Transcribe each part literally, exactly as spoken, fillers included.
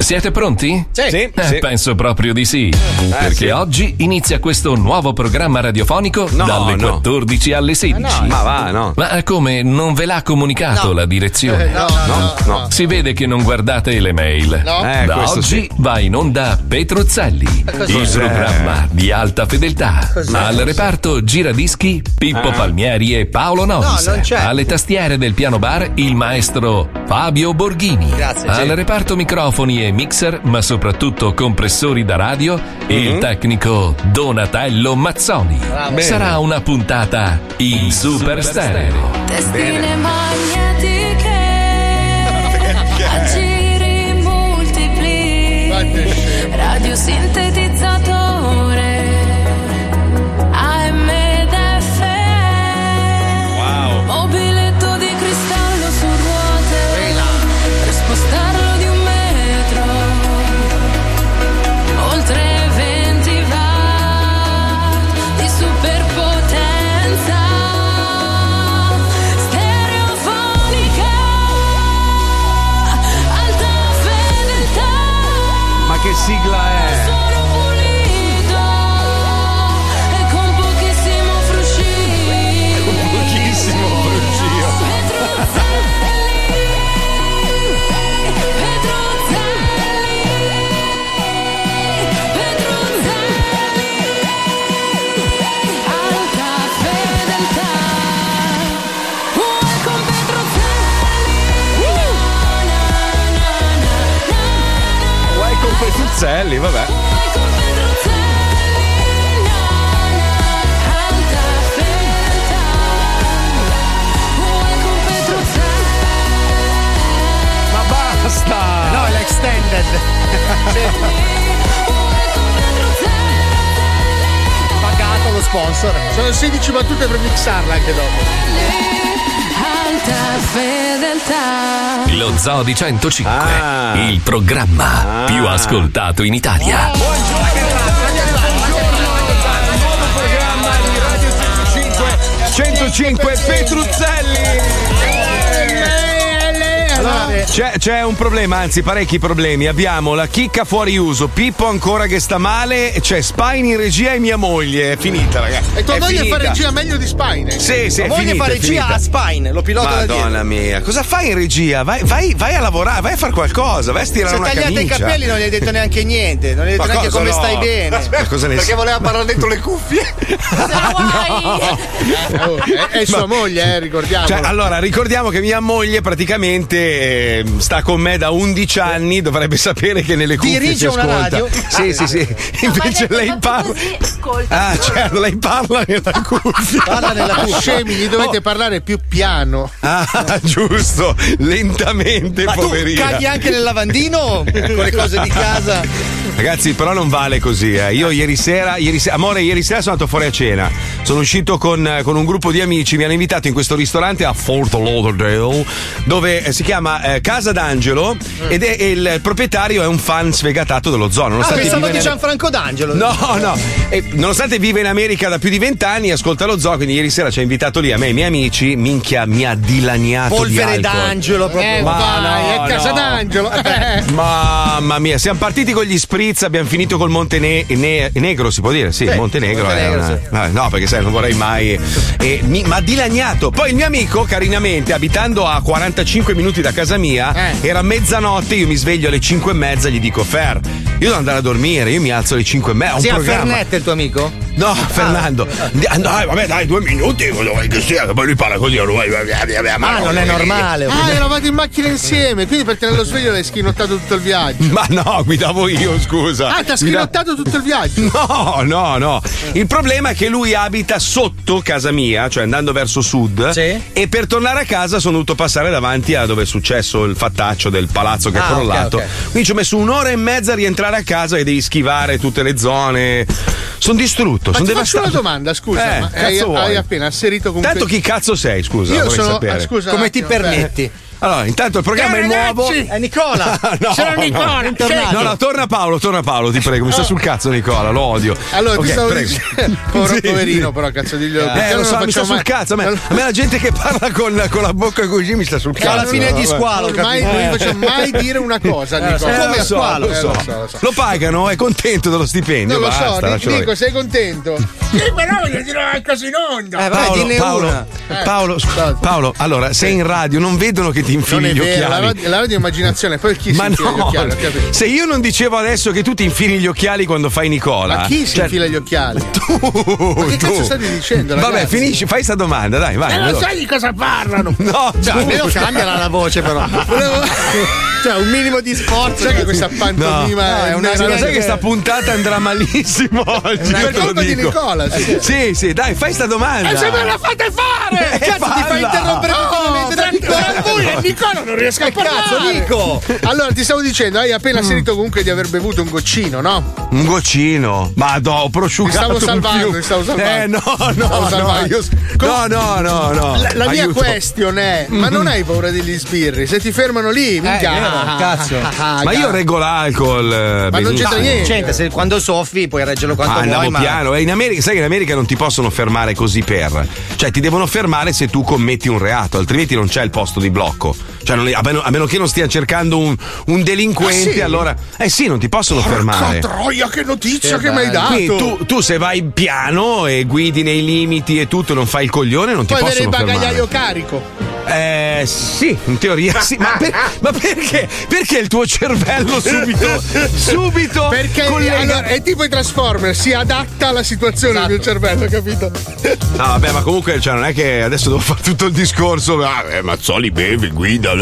Siete pronti? Sì, sì. Eh, sì. Penso proprio di sì, eh, perché sì. Oggi inizia questo nuovo programma radiofonico no, dalle no. quattordici alle sedici. Eh no, ma va, no. Ma come, non ve l'ha comunicato no. la direzione? Eh, no, no, no, no, no, no. Si vede che non guardate le mail. No. Eh, da oggi sì. va in onda Petruzzelli, eh, il eh. programma di alta fedeltà. Cos'è? Al cos'è? Reparto giradischi Pippo eh. Palmieri e Paolo Nosi. No, non c'è. Alle tastiere del piano bar il maestro Fabio Borghini. Grazie. Al sì. reparto microfoni e mixer, ma soprattutto compressori da radio, mm-hmm. il tecnico Donatello Mazzoni. Ah, sarà una puntata in, in super, super stereo. Testine magnetiche, a giri multipli, radio sintetizzatore, A M D F, wow. mobiletto di cristallo su ruote, per spostarlo che sigla è? Sono pulito e con pochissimo fruscio. Con pochissimo fruscio. Petruzzelli, Petruzzelli, Petruzzelli, alta fedeltà. Uh, con Petruzzelli. Uè con Petruzzelli. Zelli, vabbè. Ma basta! No, è l'extended. Pagato lo sponsor. Sono sedici battute per mixarla anche dopo. Lo Zoo di centocinque, ah. il programma ah. più ascoltato in Italia. Wow. Buongiorno, buongiorno, nuovo programma di Radio centocinque, centocinque Petruzzelli. Allora, c'è, c'è un problema, anzi parecchi problemi. Abbiamo la chicca fuori uso, Pippo ancora che sta male, c'è Spine in regia e mia moglie. È finita, ragazzi. E tua è moglie finita. Fa regia meglio di Spine? Sì, sì. La moglie finita, fa regia a Spine, lo pilota da dietro. Madonna mia, cosa fai in regia? Vai, vai, vai a lavorare, vai a fare qualcosa, vai a stirare una camicia. Se tagliate i capelli non gli hai detto neanche niente, non gli hai detto ma neanche come no. stai bene. Aspetta, cosa ne perché so? Voleva parlare dentro le cuffie. Ah, no. oh, è, è sua ma, moglie, eh, ricordiamo. Cioè, allora, ricordiamo che mia moglie praticamente sta con me da undici anni, dovrebbe sapere che nelle cuffie dirige una radio. Sì, sì, sì. Invece no, lei parla. Ascolta. Ah, certo, lei parla nella cuffia. Parla nella cuffia. Scemi, gli dovete oh. parlare più piano. Ah, giusto, lentamente, ma poverina. Ma caghi anche nel lavandino con le cose di casa. Ragazzi, però non vale così, eh. Io ieri sera, ieri sera, amore, ieri sera sono andato fuori a cena. Sono uscito con, con un gruppo di amici, mi hanno invitato in questo ristorante a Fort Lauderdale, dove eh, si chiama chiama eh, Casa d'Angelo ed è, il proprietario è un fan sfegatato dello Zoo. Ah, pensavo di Gianfranco D'Angelo. No, no. E, nonostante vive in America da più di vent'anni, ascolta lo Zoo, quindi ieri sera ci ha invitato lì a me e ai miei amici, minchia, mi ha dilaniato polvere di d'angelo proprio. Eh, ma vai, no, è Casa no. d'Angelo. Eh. Mamma mia, siamo partiti con gli spritz, abbiamo finito col Montenegro, si può dire? Sì, sì Montenegro. Montenegro è una... sì. No, perché sai, non vorrei mai... E, mi ha dilaniato. Poi il mio amico, carinamente, abitando a quarantacinque minuti da casa mia, eh. era mezzanotte, io mi sveglio alle cinque e mezza, gli dico Fer, io devo andare a dormire, io mi alzo alle cinque e mezza. Sì, a Fernette il tuo amico? No, Fernando. Ah, no, vabbè, dai, due minuti. Che sia, che poi lui parla così ormai. Ma non è normale. Ah, eravate in macchina insieme, quindi per tenere lo sveglio l'hai schinottato tutto il viaggio. Ma no, guidavo io, scusa. Ah, ti ha schinottato tutto il viaggio? No, no, no. Il problema è che lui abita sotto casa mia, cioè andando verso sud. Sì. E per tornare a casa sono dovuto passare davanti a dove è successo il fattaccio del palazzo che ah, è crollato. Okay, okay. Quindi ci ho messo un'ora e mezza a rientrare a casa e devi schivare tutte le zone. Sono distrutto, sono devastato. Faccio una domanda, scusa, eh, ma hai, hai appena asserito con Tanto que... chi cazzo sei, scusa? Io sono sapere. Ah, scusa, come attimo, ti permetti? Beh. Allora, intanto il programma Ciao, è nuovo. Ragazzi. È Nicola. no, C'era Nicola, no. no, no, torna Paolo, torna Paolo, ti prego. Mi sta sul cazzo Nicola, lo odio. Allora, okay, ti stavo dicendo, poverino, però cazzo diglielo. Eh, lo so, mi sta mai... sul cazzo. A me, a me la gente che parla con, con la bocca così mi sta sul cazzo. Alla fine di squalo, ormai non mi faccio mai dire una cosa, Nicola. Eh, come lo so, squalo? Lo, so. Eh, lo, so, lo, so. Lo pagano, è contento dello stipendio. Non basta, lo so, Nico, sei contento? Sì, ma no, voglio dire una cosa in onda. Eh, vai, Paolo, Paolo, Paolo, allora, sei in radio, non vedono che ti infili gli occhiali. La radio è immaginazione, poi chi ma si infila no, gli occhiali? Se io non dicevo adesso che tu ti infili gli occhiali quando fai Nicola. Ma chi si cioè, infila gli occhiali? Tu! Ma che tu. cazzo stavi dicendo? Ragazzi? Vabbè, finisci, fai sta domanda, dai, vai. Ma non sai di cosa parlano! No, cioè, io cambiala la voce, però. Cioè, un minimo di sforzo. Sai che questa pantomima no, è una. Lo sai che sta puntata andrà malissimo oggi. Per colpa di Nicola. Sì. sì, sì, dai, fai sta domanda. E se me la fate fare! Eh, cazzo, ti fai interrompere continuamente. Nicola non riesco a parlare. Nico. Allora ti stavo dicendo, hai appena asserito comunque di aver bevuto un goccino, no? Un goccino? Ma no, prosciugato. Ti stavo salvando, ti stavo salvando. Eh no, no, no, io... no, no, no, no. La, la mia question è, ma non hai paura degli sbirri? Se ti fermano lì, minchia. Eh, no, cazzo. Ma io reggo l'alcol. Eh, ma non c'entra niente. C'entra, se quando soffi puoi reggerlo quanto ah, vuoi. Andiamo ma... piano. E in America, sai che in America non ti possono fermare così per. Cioè ti devono fermare se tu commetti un reato, altrimenti non c'è il posto di blocco. Cioè non è, a, meno, a meno che non stia cercando un, un delinquente, ah, sì? Allora eh sì, non ti possono Porca fermare. Troia, che notizia che, che mi hai dato! Quindi tu, tu se vai piano e guidi nei limiti e tutto, non fai il coglione, non Poi ti possono fermare. Poi avere il bagagliaio carico. Eh sì, in teoria sì, ma, per, ma perché? Perché il tuo cervello subito subito perché collega... allora, è tipo i Transformer, si adatta alla situazione esatto. del mio cervello, capito? No, vabbè, ma comunque cioè, non è che adesso devo fare tutto il discorso, ah, eh, Mazzoli bevi, guida.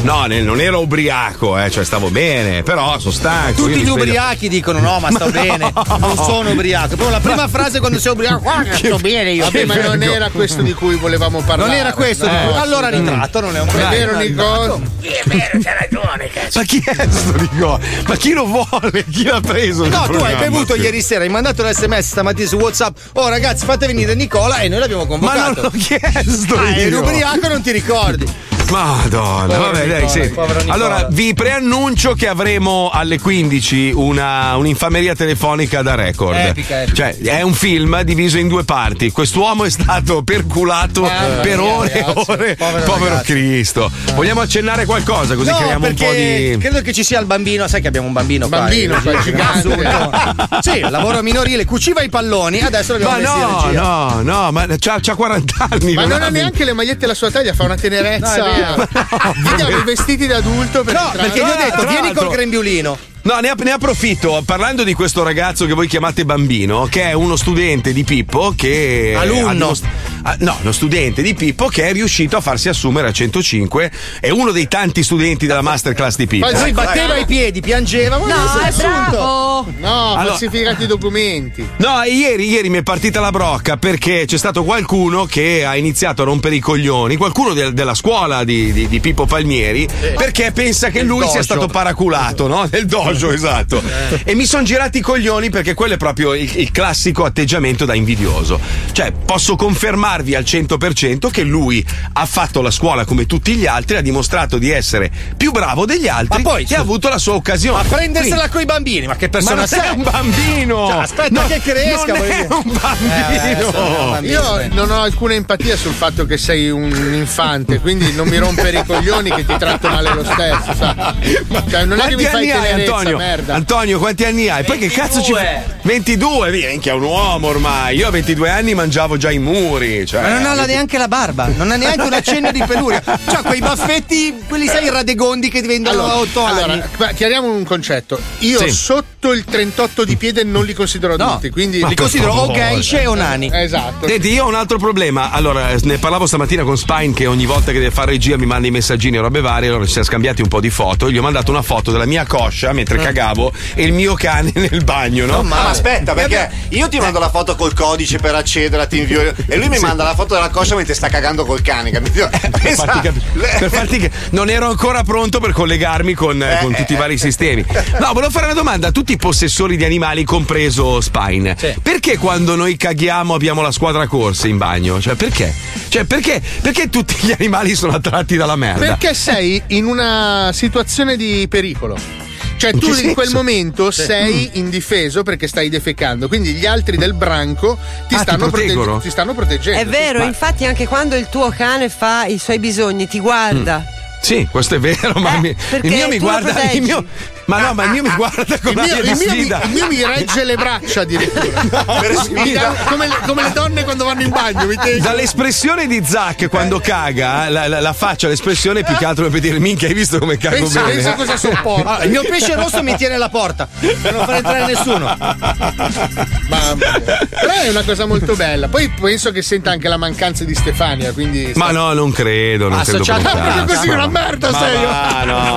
No, nel, non ero ubriaco, eh, cioè stavo bene, però sono stanco. Tutti gli ubriachi dicono no, ma sto ma bene, no. non sono ubriaco. Però la prima ma... frase quando sei ubriaco, guarda, sto bene io. Vabbè, ma non era questo di cui volevamo parlare. Non era questo, eh, di cui... allora ritratto non è un problema. È vero, Nico? È vero, c'ha ragione, cazzo. Ma chi è sto Nico? Ma chi lo vuole? Chi l'ha preso? No, tu hai bevuto ieri sera, hai mandato l'esse emme esse stamattina su WhatsApp. Oh ragazzi, fate venire Nicola e noi l'abbiamo convocato. Ma non l'ho chiesto. Ah, eri ubriaco, non ti ricordi. Madonna, povero vabbè, dai, sì. Allora, vi preannuncio che avremo alle quindici una un'infameria telefonica da record. Epica, epica. Cioè, è un film diviso in due parti. Quest'uomo è stato perculato ah, per mia, ore e ore. Povero, povero Cristo. Ah. Vogliamo accennare qualcosa così no, creiamo un po' di. Credo che ci sia il bambino, sai che abbiamo un bambino. Bambino, qua, gigante. Sì, lavoro minorile, cuciva i palloni, adesso dobbiamo messi in regia. No, no, ma c'ha, c'ha quaranta anni. Ma non, non ha neanche le magliette alla sua taglia, fa una tenerezza. No, vediamo no, i vestiti da adulto per no, perché gli ho detto vieni col grembiulino. No, ne, ne approfitto parlando di questo ragazzo che voi chiamate Bambino, che è uno studente di Pippo che alunno uno, no, uno studente di Pippo che è riuscito a farsi assumere a centocinque, è uno dei tanti studenti della masterclass di Pippo. Ma lui batteva i piedi, piangeva, ma no, è bravo. No, allora, falsificati i documenti. No, ieri ieri mi è partita la brocca perché c'è stato qualcuno che ha iniziato a rompere i coglioni, qualcuno de, della scuola di, di, di Pippo Palmieri, eh, perché pensa che lui dojo. sia stato paraculato, no? Nel dojo. Esatto, e mi sono girati i coglioni perché quello è proprio il, il classico atteggiamento da invidioso. Cioè, posso confermarvi al cento per cento che lui ha fatto la scuola come tutti gli altri, ha dimostrato di essere più bravo degli altri, ma poi che ha avuto la sua occasione. Ma prendersela coi bambini, ma che persona ma sei? Ma è un bambino! Cioè, aspetta no, che cresca, non è un bambino. Eh, beh, io non ho alcuna empatia sul fatto che sei un infante, quindi non mi rompere i coglioni che ti tratto male lo stesso, sa. Cioè, non è che mi fai tenerezza. Antonio, Antonio, quanti anni hai? Poi ventidue. Che cazzo ci fai? ventidue, via, minchia, è un uomo ormai. Io a ventidue anni mangiavo già i muri. Cioè... Ma non ha neanche la barba, non ha neanche un accenno di peluria. Cioè, quei baffetti, quelli sai, radegondi che diventano allora, otto allora, anni. Allora, chiariamo un concetto. Io sì. sotto il trentotto otto di piede non li considero adulti, no, quindi li considero o geishe o nani. Esatto. Senti, io ho un altro problema. Allora, ne parlavo stamattina con Spine, che ogni volta che deve fare regia mi manda i messaggini e robe varie. Allora ci siamo scambiati un po' di foto. Gli ho mandato una foto della mia coscia mentre cagavo e il mio cane nel bagno, no? no ma ah, aspetta, perché io ti mando la foto col codice per accedere a TeamView e lui mi manda la foto della coscia mentre sta cagando col cane, capito? Per farti capire, per farti che non ero ancora pronto per collegarmi con, eh, con tutti eh, i vari sistemi. No, volevo fare una domanda a tutti i possessori di animali, compreso Spine. Sì. Perché quando noi caghiamo abbiamo la squadra corsa in bagno? Cioè, perché? Cioè, perché? Perché tutti gli animali sono attratti dalla merda? Perché sei in una situazione di pericolo. Cioè tu in, in quel momento sì. sei indifeso perché stai defecando, quindi gli altri del branco ti, ah, stanno, ti, proteg- ti stanno proteggendo. È vero, ma... infatti anche quando il tuo cane fa i suoi bisogni ti guarda. Mm. Sì, questo è vero, ma eh, mi, il mio mi guarda, il mio, ma no, ma il mio mi guarda con il mio, il mio, mi, il mio mi regge le braccia addirittura. No, mi da, come, le, come le donne quando vanno in bagno. Mi Dall'espressione di Zac quando caga, la, la, la faccia, l'espressione più che altro per dire minchia, hai visto come cago pensa, bene? Pensa cosa sopporto. Ah, il mio pesce rosso mi tiene la porta per non far entrare nessuno. Mamma mia. Però è una cosa molto bella. Poi penso che senta anche la mancanza di Stefania, quindi. Ma no, non credo, non credo proprio così. No. Merda, ma sei va, io.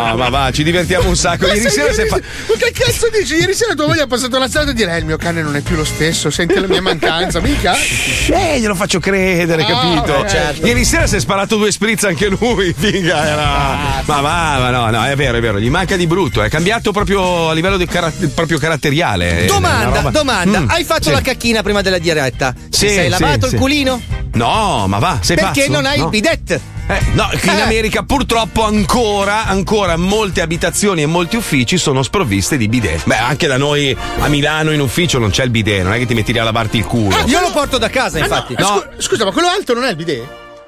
No, ma va, ci divertiamo un sacco. Ma ieri sera ieri... Fa... Ma che cazzo dici? Ieri sera tua moglie ha passato la strada e dire: eh, il mio cane non è più lo stesso, sente la mia mancanza, mica? Eh, glielo faccio credere, oh, capito? Beh, certo. Ieri sera si è sparato due spritz anche lui, figa. No. Ah, ma va, ma no, no, è vero, è vero, gli manca di brutto, è cambiato proprio a livello di caratter- proprio caratteriale. Domanda, roba... domanda, mm, hai fatto sì. la cacchina prima della diretta? Sì, Ti sei lavato sì, il sì. culino? No, ma va, sei Perché pazzo? non hai no. il bidet? Eh, no, qui in America purtroppo ancora, ancora molte abitazioni e molti uffici sono sprovviste di bidet. Beh, anche da noi a Milano in ufficio non c'è il bidet, non è che ti metti lì a lavarti il culo. Ah, io lo porto da casa, ah, infatti. No, no. Scusa, scusa, ma quello alto non è il bidet?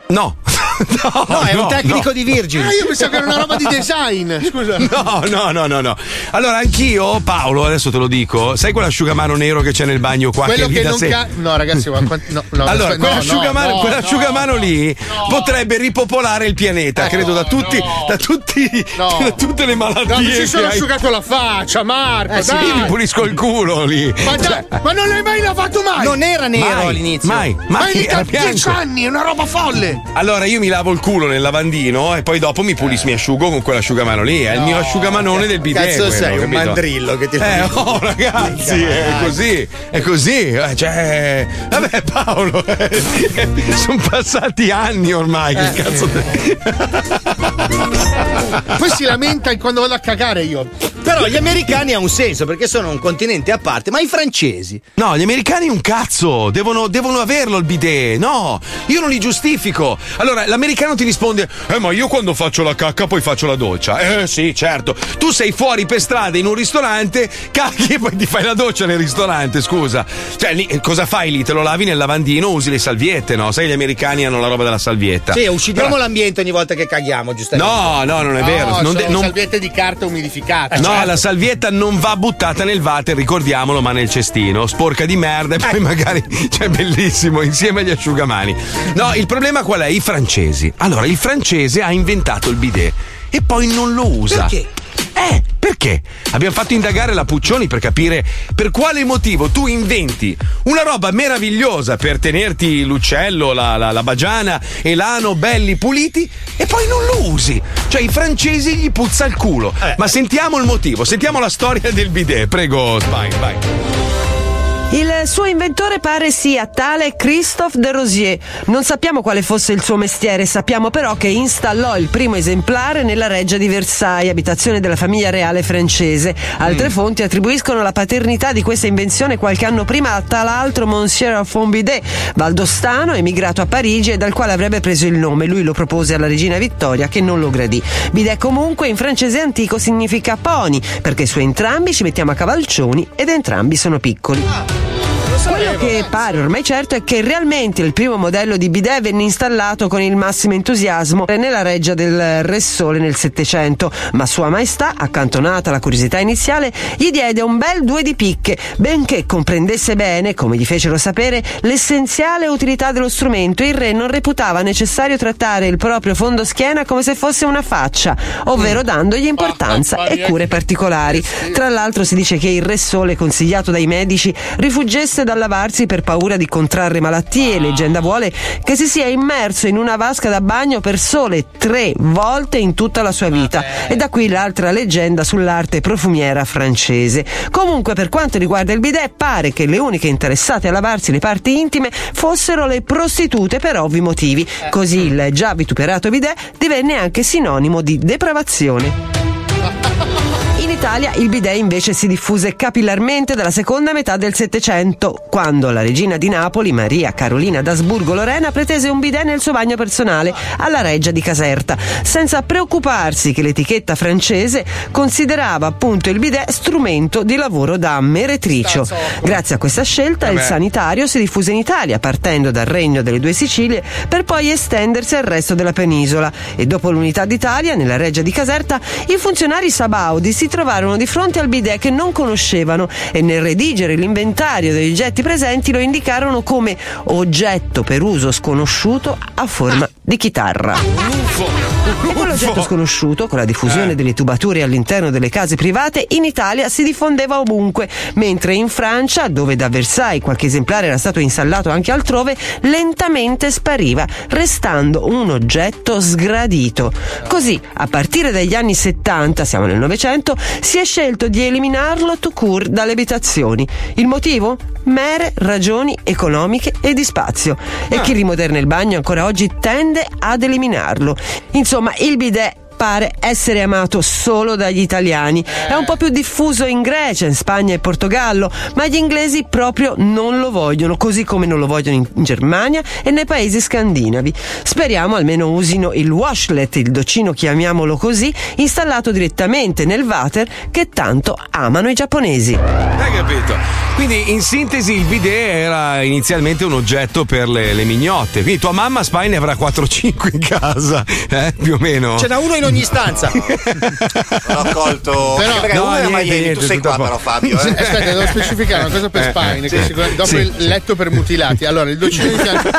No. No, no, è no, un tecnico no. di Virgin. Ah, io pensavo che era una roba di design. Scusa. No, no, no, no, no. Allora, anch'io, Paolo, adesso te lo dico. Sai quell'asciugamano nero che c'è nel bagno qua? Quello che, che non se... ca... No, ragazzi, ma quant... no, no, allora, no, quell'asciugamano, no, quell'asciugamano no, lì no. potrebbe ripopolare il pianeta, eh, credo, no, da tutti, no. da tutti, no. da tutte le malattie. No, mi ci sono asciugato hai... la faccia, Marco. Eh, sì, io mi pulisco il culo lì. Ma, cioè... da... ma non l'hai mai lavato mai? Non era nero mai, all'inizio. Mai, mai. Ma dieci anni, è una roba folle. Allora, io mi lavo il culo nel lavandino e poi dopo mi pulisco, mi asciugo con quell'asciugamano lì. È no, il mio asciugamanone del bidet. Cazzo, quello, sei un capito? mandrillo che ti Eh, oh, ragazzi, è così, è così. Cioè, vabbè, Paolo, eh, sono passati anni ormai. Che eh. cazzo. Poi si lamenta quando vado a cagare io. Però gli americani ha un senso perché sono un continente a parte, ma i francesi. No, gli americani un cazzo, devono, devono averlo il bidet. No, io non li giustifico. Allora, l'americano ti risponde: eh, ma io quando faccio la cacca poi faccio la doccia. Eh sì, certo. Tu sei fuori per strada in un ristorante, cacchi e poi ti fai la doccia nel ristorante, scusa. Cioè, lì, cosa fai lì? Te lo lavi nel lavandino, usi le salviette, no? Sai, gli americani hanno la roba della salvietta. Sì, uccidiamo Però... l'ambiente ogni volta che caghiamo, giustamente. No, no, non è no, vero. Non de- non... salviette di carta umidificata. No, certo. La salvietta non va buttata nel water, ricordiamolo, ma nel cestino. Sporca di merda e poi eh. magari, cioè, bellissimo, insieme agli asciugamani. No, il problema qual è? I francesi. Allora, il francese ha inventato il bidet e poi non lo usa. Perché? Eh, perché? Abbiamo fatto indagare la Puccioni per capire per quale motivo tu inventi una roba meravigliosa per tenerti l'uccello, la, la, la bagiana e l'ano belli puliti e poi non lo usi. Cioè, i francesi gli puzza il culo. Eh. Ma sentiamo il motivo, sentiamo la storia del bidet. Prego, Spine, vai. Il suo inventore pare sia tale Christophe de Rosier. Non sappiamo quale fosse il suo mestiere, sappiamo però che installò il primo esemplare nella reggia di Versailles, abitazione della famiglia reale francese. Altre mm. fonti attribuiscono la paternità di questa invenzione qualche anno prima a tal altro Monsieur Alphonse Bidet, valdostano emigrato a Parigi e dal quale avrebbe preso il nome. Lui lo propose alla regina Vittoria, che non lo gradì. Bidet comunque in francese antico significa pony, perché su entrambi ci mettiamo a cavalcioni ed entrambi sono piccoli. Quello che pare ormai certo è che realmente il primo modello di bidet venne installato con il massimo entusiasmo nella reggia del Re Sole nel Settecento, ma Sua Maestà, accantonata la curiosità iniziale, gli diede un bel due di picche, benché comprendesse bene, come gli fecero sapere, l'essenziale utilità dello strumento. Il re non reputava necessario trattare il proprio fondo schiena come se fosse una faccia, ovvero dandogli importanza e cure particolari. Tra l'altro si dice che il Re Sole, consigliato dai medici, rifuggesse dal lavarsi per paura di contrarre malattie. Leggenda vuole che si sia immerso in una vasca da bagno per sole tre volte in tutta la sua vita, e da qui l'altra leggenda sull'arte profumiera francese. Comunque, per quanto riguarda il bidet, pare che le uniche interessate a lavarsi le parti intime fossero le prostitute, per ovvi motivi. Così il già vituperato bidet divenne anche sinonimo di depravazione. In Italia il bidet invece si diffuse capillarmente dalla seconda metà del Settecento, quando la regina di Napoli, Maria Carolina d'Asburgo-Lorena, pretese un bidet nel suo bagno personale alla reggia di Caserta, senza preoccuparsi che l'etichetta francese considerava appunto il bidet strumento di lavoro da meretricio. Grazie a questa scelta il sanitario si diffuse in Italia, partendo dal Regno delle Due Sicilie per poi estendersi al resto della penisola, e dopo l'unità d'Italia, nella reggia di Caserta, i funzionari sabaudi si trovarono di fronte al bidet che non conoscevano, e nel redigere l'inventario degli oggetti presenti lo indicarono come oggetto per uso sconosciuto a forma di chitarra. E quell'oggetto sconosciuto, con la diffusione delle tubature all'interno delle case private, in Italia si diffondeva ovunque, mentre in Francia, dove da Versailles qualche esemplare era stato installato anche altrove, lentamente spariva, restando un oggetto sgradito. Così, a partire dagli anni settanta, siamo nel Novecento, si è scelto di eliminarlo tout court dalle abitazioni. Il motivo? Mere ragioni economiche e di spazio. E chi rimoderna il bagno ancora oggi tende ad eliminarlo. Insomma, il bidet pare essere amato solo dagli italiani. È un po' più diffuso in Grecia, in Spagna e Portogallo, ma gli inglesi proprio non lo vogliono, così come non lo vogliono in Germania e nei paesi scandinavi. Speriamo almeno usino il washlet, il doccino, chiamiamolo così, installato direttamente nel water che tanto amano i giapponesi. Hai capito? Quindi, in sintesi, il bidet era inizialmente un oggetto per le, le mignotte. Quindi tua mamma Spine avrà quattro cinque in casa, eh? Più o meno. Ce n'ha uno in ogni stanza. L'ho colto. Però, perché no, uno niente, niente, niente, tu sei qua, però, Fabio. Eh? Aspetta, devo specificare una cosa per Spine. Eh, che sì, dopo sì, il letto per mutilati. Allora, il doccino di fianco.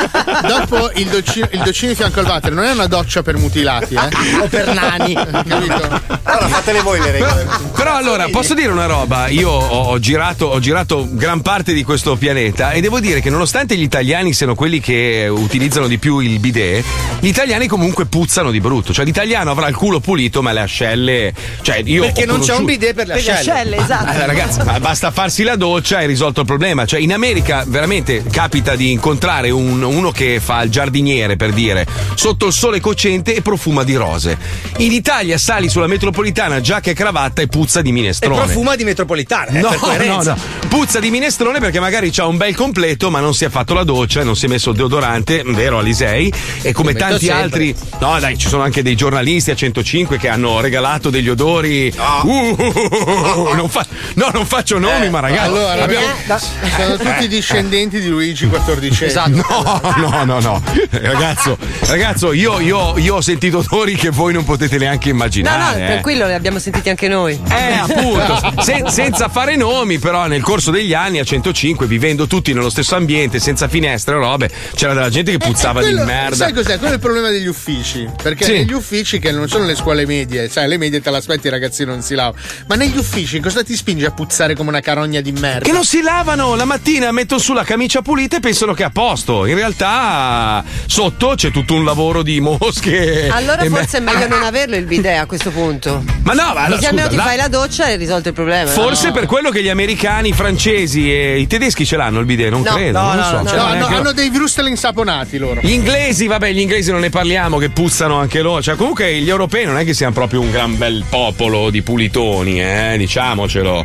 Dopo il doccino, il doccino di fianco al water non è una doccia per mutilati, eh? O per nani. Capito? Allora fatele voi le regole. Però, però allora, posso dire una roba? Io ho, ho girato, ho girato gran parte di questo pianeta e devo dire che, nonostante gli italiani siano quelli che utilizzano di più il bidet, gli italiani comunque puzzano di brutto. Cioè, l'italiano avrà il culo pulito, ma le ascelle, cioè io perché non conosciuto... c'è un bidet per le ascelle, ascelle esatto. Allora, ragazzi, ma basta farsi la doccia e risolto il problema. Cioè, in America veramente capita di incontrare un, uno che fa il giardiniere, per dire, sotto il sole cocente e profuma di rose. In Italia sali sulla metropolitana, giacca e cravatta, e puzza di minestrone. E profuma di metropolitana, eh, no, per coerenza. No, no. Puzza di minestrone perché magari c'ha un bel completo, ma non si è fatto la doccia, non si è messo il deodorante, vero Alisei? E come tanti sempre. altri, no dai, ci sono anche dei giornalisti a centocinque che hanno regalato degli odori. No, uh, uh, uh, uh, non fa... no non faccio nomi, eh, ma ragazzi, allora, abbiamo... sono tutti discendenti di Luigi quattordicesimo. Esatto. No, no, no, no. Ragazzo, ragazzo, io, io, io ho sentito odori che voi non potete neanche immaginare. No, no, tranquillo, eh. Li abbiamo sentiti anche noi. Eh, appunto, se, senza fare nomi, però nel corso degli anni a centocinque, vivendo tutti nello stesso ambiente, senza finestre o robe, c'era della gente che puzzava eh, quello, di merda. Sai cos'è? Quello è il problema degli uffici, perché sì. negli uffici che non sono le scuole medie, sai, le medie te l'aspetti, i ragazzi non si lavano, ma negli uffici cosa ti spinge a puzzare come una carogna di merda? Che non si lavano, la mattina mettono su la camicia pulita e pensano che è a posto, in realtà sotto c'è tutto un lavoro di mosche. Allora forse me- è meglio non averlo il bidet a questo punto. Ma no, ma allora, ti scusa, ti la... fai la doccia e hai risolto il problema. Forse no? Per quello che gli americani, i francesi e i tedeschi ce l'hanno il bidet, non no, credo, no, non so, no, no, no, no, hanno dei vrustel insaponati loro. Gli inglesi, vabbè, gli inglesi non ne parliamo, che puzzano anche loro, cioè comunque gli europei non è che siano proprio un gran bel popolo di pulitoni, eh, diciamocelo.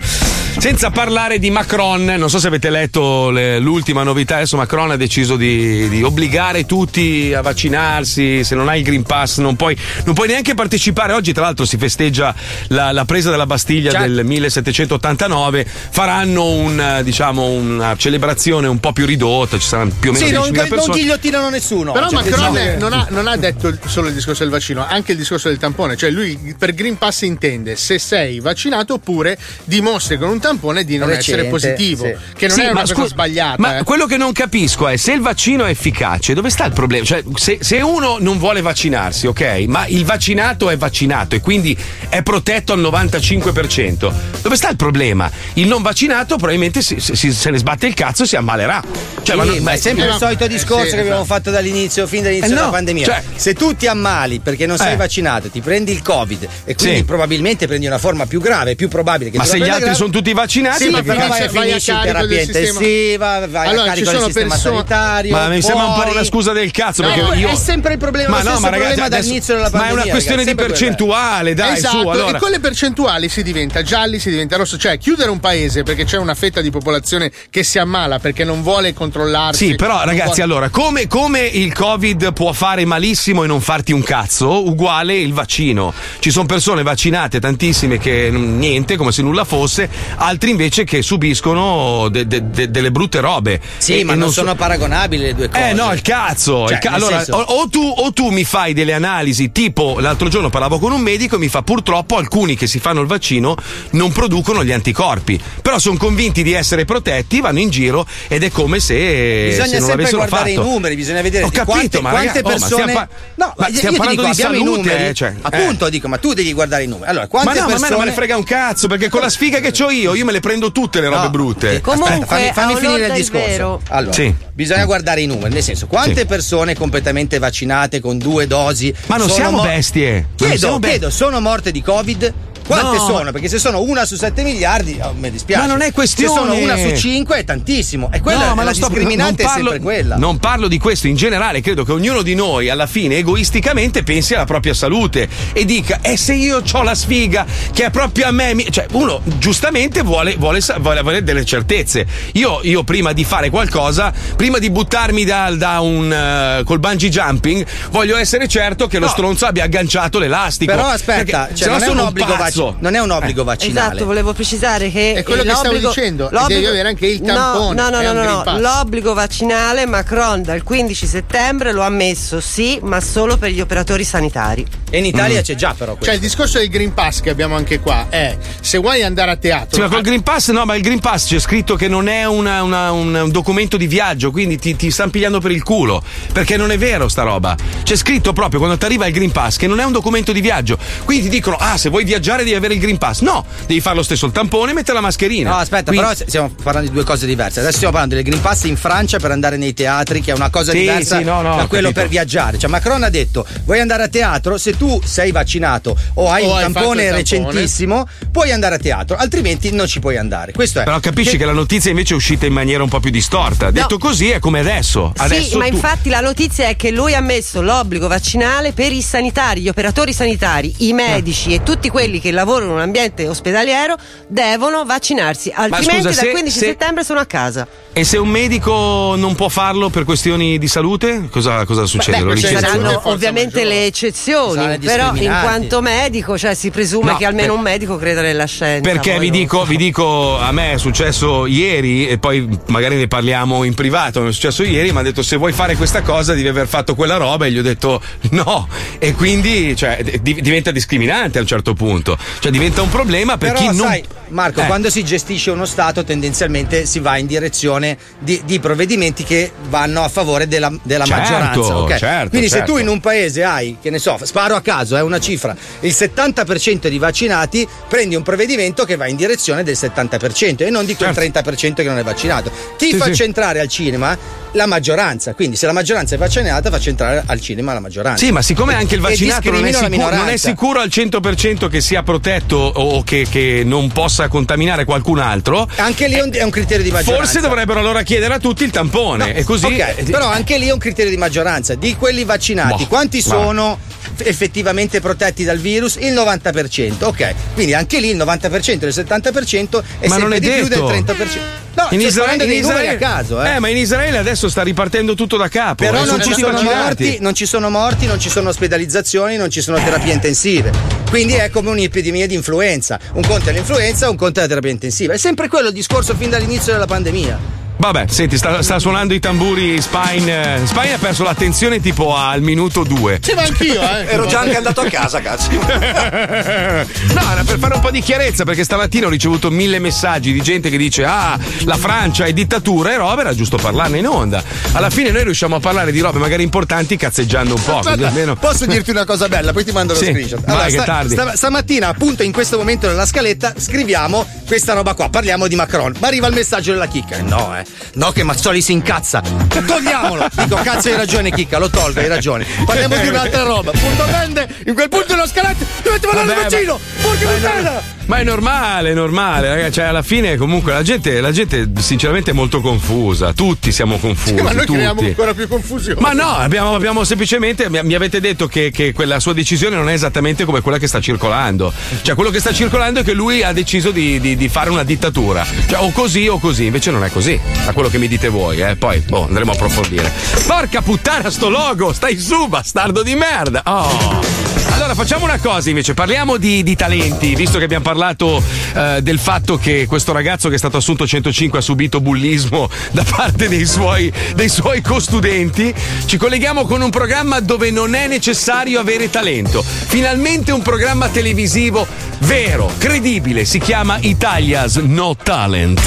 Senza parlare di Macron, non so se avete letto le, l'ultima novità, adesso Macron ha deciso di, di obbligare tutti a vaccinarsi, se non hai il Green Pass non puoi, non puoi neanche partecipare. Oggi tra l'altro si festeggia la, la presa della Bastiglia, Zac, del millesettecentottantanove, faranno un un, diciamo, una celebrazione un po' più ridotta, ci saranno più o meno sì, diecimila persone. Sì, non ghigliottinano nessuno. Però cioè, Macron no. non, ha, non ha detto solo il discorso del vaccino, anche il discorso del tampone. Cioè lui per Green Pass intende se sei vaccinato oppure dimostri con un tampone di non Recente, essere positivo, sì. che non sì, è una cosa scu- sbagliata. Ma eh. quello che non capisco è se il vaccino è efficace, dove sta il problema? Cioè se, se uno non vuole vaccinarsi, ok, ma il vaccinato è vaccinato e quindi è protetto al novantacinque per cento, dove sta il problema? Il non vaccinato probabilmente si, si, se ne sbatte il cazzo e si ammalerà. Cioè, sì, ma, non, ma è sempre eh, il no. solito discorso eh, sì, che abbiamo no. fatto dall'inizio, fin dall'inizio eh, della no. pandemia. Cioè, se tu ti ammali perché non sei eh. vaccinato, ti prendi il Covid e quindi sì. probabilmente prendi una forma più grave, più probabile che ma tu se gli altri grave. sono tutti vaccinati, sì, ma però vai, vai a carico del sistema intensiva, vai allora, a carico del sistema perso- sanitario. Ma mi sembra un po' una scusa del cazzo, no, perché io... è sempre il problema, ma no, ma ragazzi, adesso, della pandemia, ma è una questione ragazzi, di percentuale, dai, esatto, su, allora. E con le percentuali si diventa gialli, si diventa rosso, cioè chiudere un paese perché c'è una fetta di popolazione che si ammala perché non vuole controllarsi. Sì, però ragazzi, vuole... allora, come, come il Covid può fare malissimo e non farti un cazzo, uguale il vaccino. Ci sono persone vaccinate tantissime che niente, come se nulla fosse, altri invece che subiscono de, de, de, delle brutte robe. Sì, e, ma e non sono so... paragonabili le due cose. Eh no, il cazzo, cioè, il ca- allora senso... o tu o tu mi fai delle analisi, tipo l'altro giorno parlavo con un medico e mi fa purtroppo alcuni che si fanno il vaccino non producono gli anticorpi, però sono convinti di essere protetti, vanno in giro ed è come se bisogna se non sempre guardare fatto. I numeri, bisogna vedere Ho di capito, quante, ma quante ragazzi, persone oh, ma stiamo, par- no, ma stiamo parlando dico, di salute, numeri, eh, cioè, appunto eh. dico, ma tu devi guardare i numeri. Allora, quante ma no, persone... ma a me non me ne frega un cazzo perché con la sfiga che c'ho io, io me le prendo tutte le robe no. brutte. Comunque, Aspetta, fammi, fammi finire il discorso. Vero. Allora, sì. bisogna guardare i numeri, nel senso quante sì. persone completamente vaccinate con due dosi. Ma non siamo mo- bestie. Chiedo, siamo be- chiedo, sono morte di Covid? Quante no. sono? Perché se sono una su sette miliardi, oh, mi dispiace. Ma non è questione. Se sono una su cinque è tantissimo. E quella no, è ma la discriminante sto... è sempre quella. Non parlo di questo in generale. Credo che ognuno di noi, alla fine, egoisticamente, pensi alla propria salute e dica: e eh, se io ho la sfiga che è proprio a me, mi... cioè uno giustamente vuole, vuole, vuole avere delle certezze. Io, io prima di fare qualcosa, prima di buttarmi da, da un uh, col bungee jumping, voglio essere certo che no. lo stronzo abbia agganciato l'elastico. Però aspetta, cioè, se non è un obbligo vac- Non è un obbligo eh, vaccinale. Esatto, volevo precisare che è quello che stavo dicendo. Devi avere anche il tampone. No, no, no, no, no. L'obbligo vaccinale Macron dal quindici settembre lo ha messo, sì, ma solo per gli operatori sanitari. E in Italia mm. c'è già però questo. Cioè il discorso del Green Pass che abbiamo anche qua è se vuoi andare a teatro. Sì, ma col Green Pass no, ma il Green Pass c'è scritto che non è una, una, un documento di viaggio, quindi ti, ti stanno pigliando per il culo, perché non è vero sta roba. C'è scritto proprio quando ti arriva il Green Pass che non è un documento di viaggio. Quindi ti dicono "Ah, se vuoi viaggiare devi avere il Green Pass". No, devi fare lo stesso il tampone e mettere la mascherina. No, aspetta, quindi... però stiamo parlando di due cose diverse. Adesso stiamo parlando del Green Pass in Francia per andare nei teatri, che è una cosa sì, diversa sì, no, no, da quello capito. Per viaggiare. Cioè Macron ha detto "Vuoi andare a teatro? Se tu sei vaccinato o hai o un hai tampone, tampone recentissimo, puoi andare a teatro, altrimenti non ci puoi andare". Questo è. Però capisci che, che la notizia invece è uscita in maniera un po' più distorta. No. Detto così è come adesso. adesso sì, ma tu... infatti la notizia è che lui ha messo l'obbligo vaccinale per i sanitari, gli operatori sanitari, i medici no. e tutti quelli che lavorano in un ambiente ospedaliero devono vaccinarsi, altrimenti scusa, dal quindici se, se... settembre sono a casa. E se un medico non può farlo per questioni di salute, cosa, cosa succede? Beh, beh, ci saranno ovviamente maggiore. le eccezioni, però in quanto medico, cioè si presume no, che almeno per... un medico creda nella scienza. Perché vi dico, vi dico, a me è successo ieri e poi magari ne parliamo in privato, mi è successo ieri, mi ha detto "se vuoi fare questa cosa devi aver fatto quella roba" e gli ho detto "no" e quindi cioè, div- diventa discriminante a un certo punto, cioè diventa un problema per però, chi non... sai, Marco, eh. quando si gestisce uno Stato tendenzialmente si va in direzione Di, di provvedimenti che vanno a favore della, della certo, maggioranza, okay? certo, quindi certo. se tu in un paese hai, che ne so, sparo a caso, è eh, una cifra, il settanta per cento di vaccinati, prendi un provvedimento che va in direzione del settanta per cento e non di quel certo. trenta per cento che non è vaccinato. Ti sì, faccia sì. entrare al cinema la maggioranza, quindi se la maggioranza è vaccinata faccia entrare al cinema la maggioranza. Sì, ma siccome anche il vaccinato non è, sicuro, non è sicuro al cento per cento che sia protetto o che, che non possa contaminare qualcun altro, anche lì è un, è un criterio di maggioranza. Forse dovrebbero allora chiedere a tutti il tampone, no, e così okay, però anche lì è un criterio di maggioranza. Di quelli vaccinati boh, quanti ma... sono effettivamente protetti dal virus? Il novanta per cento, ok, quindi anche lì il novanta per cento del settanta per cento è ma sempre non è di detto. più del trenta per cento. No, in Israele, in Israele a caso, eh. eh, ma in Israele adesso sta ripartendo tutto da capo. Però eh, non, non ci sono morti, non ci sono morti, non ci sono ospedalizzazioni, non ci sono terapie intensive. Quindi è come un'epidemia di influenza. Un conto è l'influenza, un conto è la terapia intensiva. È sempre quello il discorso fin dall'inizio della pandemia. Vabbè, senti, sta, sta suonando i tamburi Spine. Spine ha perso l'attenzione tipo al minuto due. Sì, ma anch'io, eh. Ero già anche andato a casa, cazzo. No, era per fare un po' di chiarezza, perché stamattina ho ricevuto mille messaggi di gente che dice: ah, la Francia è dittatura e roba, era giusto parlarne in onda. Alla fine noi riusciamo a parlare di robe magari importanti cazzeggiando un po'. Aspetta, almeno... Posso dirti una cosa bella? Poi ti mando lo sì, screenshot. Allora, vai, sta, che tardi. Sta, stamattina, appunto, in questo momento nella scaletta, scriviamo questa roba qua, parliamo di Macron. Ma arriva il messaggio della chicca. No, eh. No, che Mazzoli si incazza, togliamolo. Dico, cazzo, hai ragione, chicca, lo tolgo, hai ragione, parliamo di un'altra roba. Punto vende, in quel punto della scaletta dovete parlare del vaccino, porca puttana. Ma è normale, è normale, ragazzi. Cioè, alla fine, comunque, la gente, la gente, sinceramente, è molto confusa. Tutti siamo confusi. Sì, ma noi tutti creiamo ancora più confusione. Ma no, abbiamo, abbiamo semplicemente. Mi avete detto che, che quella sua decisione non è esattamente come quella che sta circolando. Cioè, quello che sta circolando è che lui ha deciso di, di, di fare una dittatura. Cioè, o così o così. Invece non è così. Da quello che mi dite voi, eh. Poi, boh, andremo a approfondire. Porca puttana, sto logo! Stai su, bastardo di merda! Oh! Allora, facciamo una cosa invece, parliamo di, di talenti, visto che abbiamo parlato eh, del fatto che questo ragazzo che è stato assunto a centocinque ha subito bullismo da parte dei suoi, dei suoi costudenti. Ci colleghiamo con un programma dove non è necessario avere talento. Finalmente un programma televisivo vero, credibile, si chiama Italia's No Talent.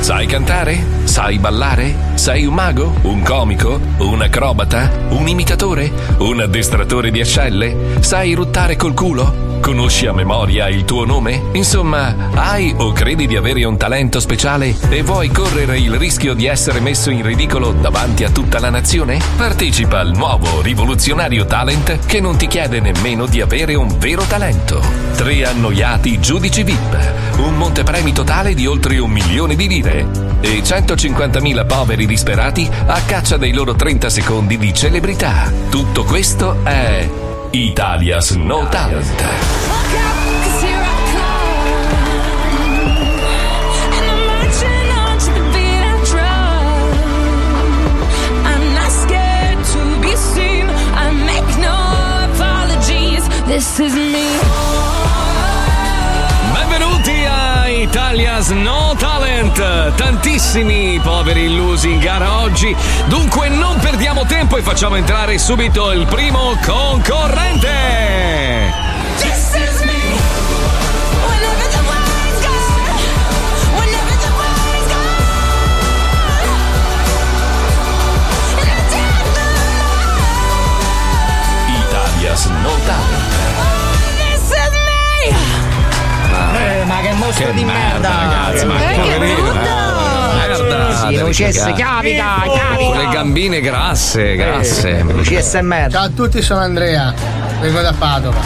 Sai cantare? Sai ballare? Sei un mago? Un comico? Un acrobata? Un imitatore? Un addestratore di ascelle? Sai ruttare col culo? Conosci a memoria il tuo nome? Insomma, hai o credi di avere un talento speciale e vuoi correre il rischio di essere messo in ridicolo davanti a tutta la nazione? Partecipa al nuovo rivoluzionario talent che non ti chiede nemmeno di avere un vero talento. Tre annoiati giudici V I P, un montepremi totale di oltre un milione di lire e centocinquantamila poveri disperati a caccia dei loro trenta secondi di celebrità. Tutto questo è... Italia's No Talent. Benvenuti a Italia's No Talent. Tantissimi poveri illusi in gara oggi. Dunque non perdiamo tempo e facciamo entrare subito il primo concorrente. This is me. Whenever the wine's gone. Whenever the wine's gone. And I don't know. Italia's No Talent. Eh, ma che mostro che di merda, merda ragazzi, ma eh, che merda, Lucessa, cavica, cavica, le gambine grasse, grasse, eh, Lucessa e merda. Ciao a tutti, sono Andrea, vengo da Padova.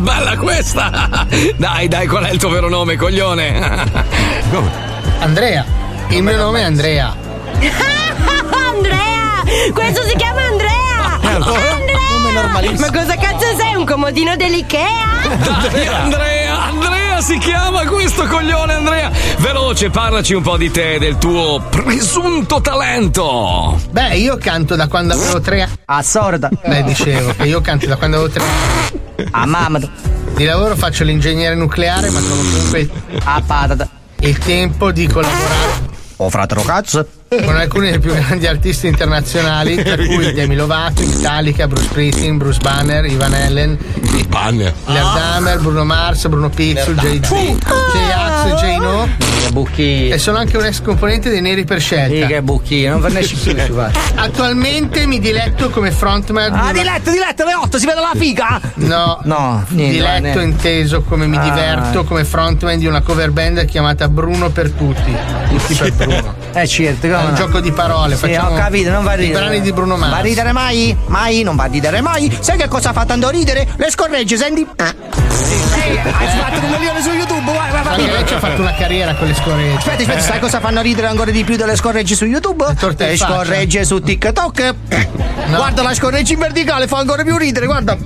Bella questa, dai, dai, qual è il tuo vero nome, coglione? Andrea, il non mio nome è Andrea. Andrea, questo si chiama Andrea. Andrea. Ma cosa cazzo sei? Un comodino dell'Ikea? Dai, Andrea, Andrea si chiama questo coglione, Andrea. Veloce, parlaci un po' di te, del tuo presunto talento. Beh, io canto da quando avevo tre anni. A sorda. Beh, dicevo che io canto da quando avevo tre anni. A Mamad. Di lavoro faccio l'ingegnere nucleare, ma sono comunque... A patata. Il tempo di collaborare... Oh, fratero cazzo. Con alcuni dei più grandi artisti internazionali, tra cui Demi Lovato, Metallica, Bruce Springsteen, Bruce Banner, Ivan Allen, Banner, Lars Hammer, Bruno Mars, Bruno Pizzo, Jay-Z, J-Ax, J-No. E sono anche un ex componente dei Neri per scelta. Che bucchino, non vernesci più. Attualmente mi diletto come frontman. Ah, diletto, diletto, le otto, si vede la figa? No, no, niente, diletto niente. Inteso come mi diverto ah. come frontman di una cover band chiamata Bruno per tutti. Tutti per Bruno. Eh, certo, è un no. gioco di parole. Sì, ho capito, non va a ridere. I brani di Bruno Mars. Va a ridere mai? Mai? Non va a ridere mai. Sai che cosa fa tanto ridere? Le scorregge, senti? Ah. Ehi, hai fatto un milione su YouTube, vai, vai, vai. Lei ci ha fatto una carriera con le scorregge. Aspetta, aspetta, sai cosa fanno ridere ancora di più delle scorregge su YouTube? Le, le scorregge su TikTok. No. Guarda, la scorregge in verticale fa ancora più ridere, guarda.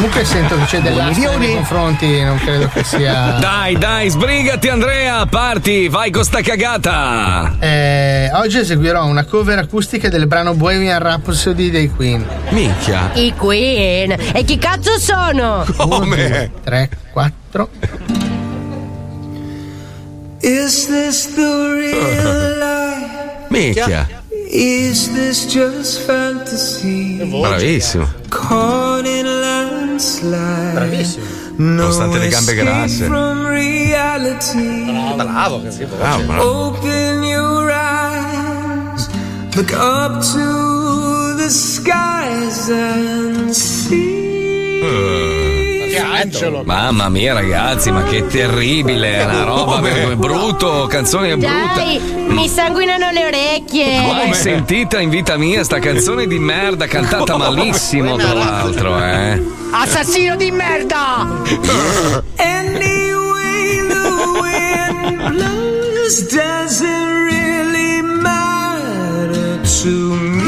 comunque sento che c'è dell'astio nei confronti, non credo che sia. Dai, dai, sbrigati Andrea, parti, vai con sta cagata. Eh, oggi eseguirò una cover acustica del brano Bohemian Rhapsody dei Queen. Minchia. I Queen. E chi cazzo sono? Come? tre, quattro Is this the real life? Minchia. Is this just fantasy? Bravissimo. Caught in landslide. Bravissimo. Nonostante le gambe grasse. Bravo, bravo, che bravo, bravo. Open your eyes, look up to the skies and see. Uh. Mamma mia ragazzi, ma che terribile, è una roba è brutto, canzone brutta. Dai, mi sanguinano le orecchie. Mai sentita in vita mia sta canzone di merda, cantata malissimo tra l'altro, eh. Assassino di merda. Anyway the wind blows doesn't really matter to me.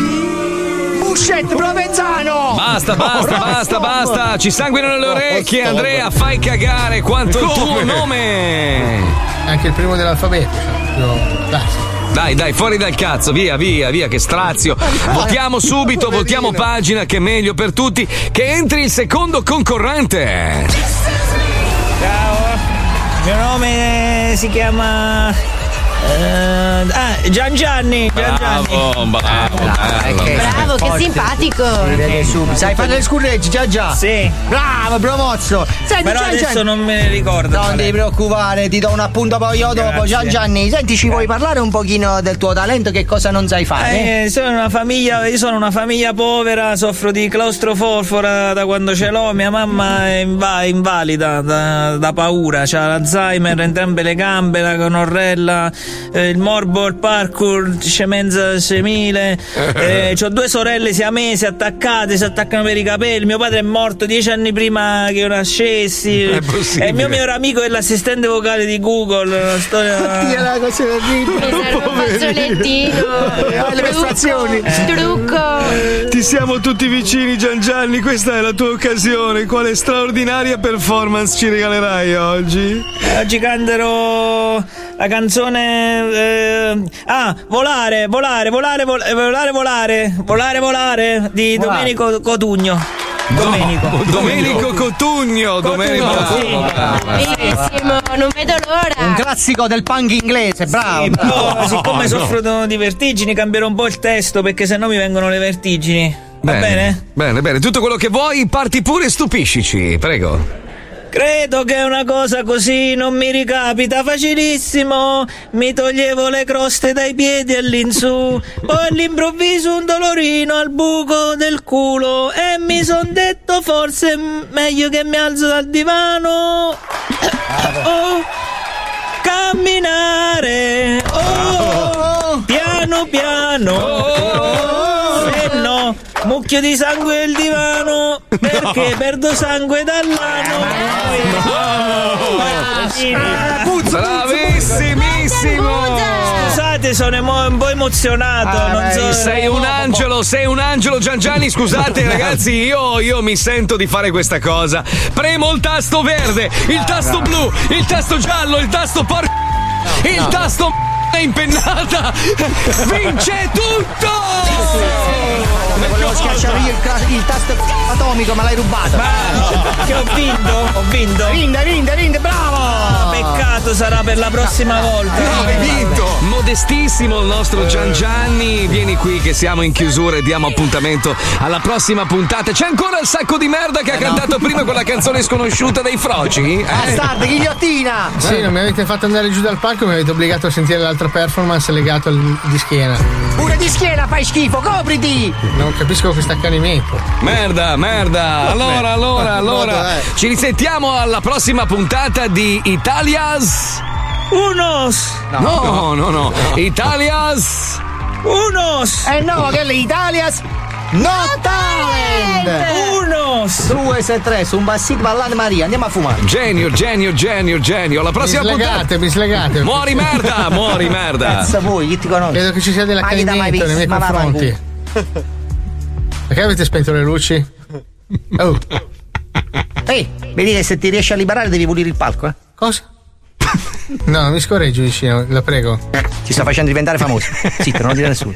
Buschetto Provenzano! Basta, basta, basta, basta! Ci sanguinano le orecchie, Andrea, fai cagare quanto il tuo nome! Anche il primo dell'alfabeto. Basta. Dai, dai, fuori dal cazzo, via, via, via, che strazio. Votiamo subito, votiamo pagina, che è meglio per tutti, che entri il secondo concorrente. Ciao, il mio nome si chiama... Uh, ah, Gian Gianni, Gian Gianni. Bravo, bravo, bravo, che, bravo, che simpatico. Sai, fate le scurreggi, già già. Sì. Bravo, bromozzo. Senti, però Gian adesso Gian... non me ne ricordo. Non ti preoccupare, ti do un appunto poi io dopo. Gian Gianni, senti, ci vuoi parlare un pochino del tuo talento, che cosa non sai fare? Eh, sono una famiglia, io sono una famiglia povera, soffro di claustrofobia da quando ce l'ho. Mia mamma è inv- invalida da, da paura, c'ha l'Alzheimer, entrambe le gambe, la conorrella, Eh, il morbo, il parkour, scemenza semile. Eh, ho due sorelle siamese attaccate, si attaccano per i capelli. Mio padre è morto dieci anni prima che io nascessi. È possibile. E il mio miglior amico è l'assistente vocale di Google. La storia. Io la cosa da dire. Ti siamo tutti vicini, Gian Gianni. Questa è la tua occasione. Quale straordinaria performance ci regalerai oggi? Oggi canterò la canzone. Eh, ah, volare, volare, volare, volare, volare, volare, volare di volare. Domenico Cotugno. Domenico. No, Domenico Cotugno, Domenico. Cotugno. Sì. Bellissimo, non vedo l'ora. Un classico del punk inglese, bravo. Sì, bravo. No, siccome no, soffro no. di vertigini, cambierò un po' il testo perché sennò mi vengono le vertigini. Va bene, bene? Bene, bene, tutto quello che vuoi, parti pure e stupiscici, prego. Credo che una cosa così non mi ricapita facilissimo. Mi toglievo le croste dai piedi all'insù, poi all'improvviso un dolorino al buco del culo e mi son detto forse meglio che mi alzo dal divano. Oh, camminare, oh, piano piano, oh, se no mucchio di sangue il divano, perché no. perdo sangue dall'ano. No. No. Bravissimissimo. Scusate, sono emo- un po' emozionato. Ah, non so, sei un angelo, sei un angelo Gian Gianni. Scusate ragazzi, io, io mi sento di fare questa cosa. Premo il tasto verde, il tasto blu, il tasto giallo, il tasto por... il tasto impennata. Vince tutto! Volevo schiacciare io il, clas- il tasto atomico, ma l'hai rubato. Ma no, che ho vinto, ho vinto. Rinde, rinde, rinde, bravo! Ah, peccato, sarà per la prossima no, volta. No, hai vinto! Modestissimo il nostro Gian Gianni. Vieni qui che siamo in chiusura e diamo appuntamento alla prossima puntata. C'è ancora il sacco di merda che eh ha no. cantato prima quella canzone sconosciuta dei Froci? Eh? Bastardi, ghigliottina! Sì, non mi avete fatto andare giù dal palco, mi avete obbligato a sentire l'altra performance legato al di schiena. Pure di schiena fai schifo, copriti! Non capisco questo accanimento. Merda, merda. Allora, allora, allora. Ci risentiamo alla prossima puntata di Italia's Unos. No, no, no. no. Italia's Unos. Eh no, che le Italia's No Talent. Unos. Due, sei, tre. Su un bassito ballate Maria. Andiamo a fumare. Genio, genio, genio, genio. Alla prossima puntata. Mi slegate. Muori merda, muori merda. Pensa voi, chi ti conosce? Credo che ci sia dell'accanimento nei miei confronti. Perché avete spento le luci? Oh. Ehi, vedi che se ti riesci a liberare devi pulire il palco, eh? Cosa? No, mi scorreggio vicino, la prego. Eh, ci sta facendo diventare famoso. Zitto, non lo dire a nessuno.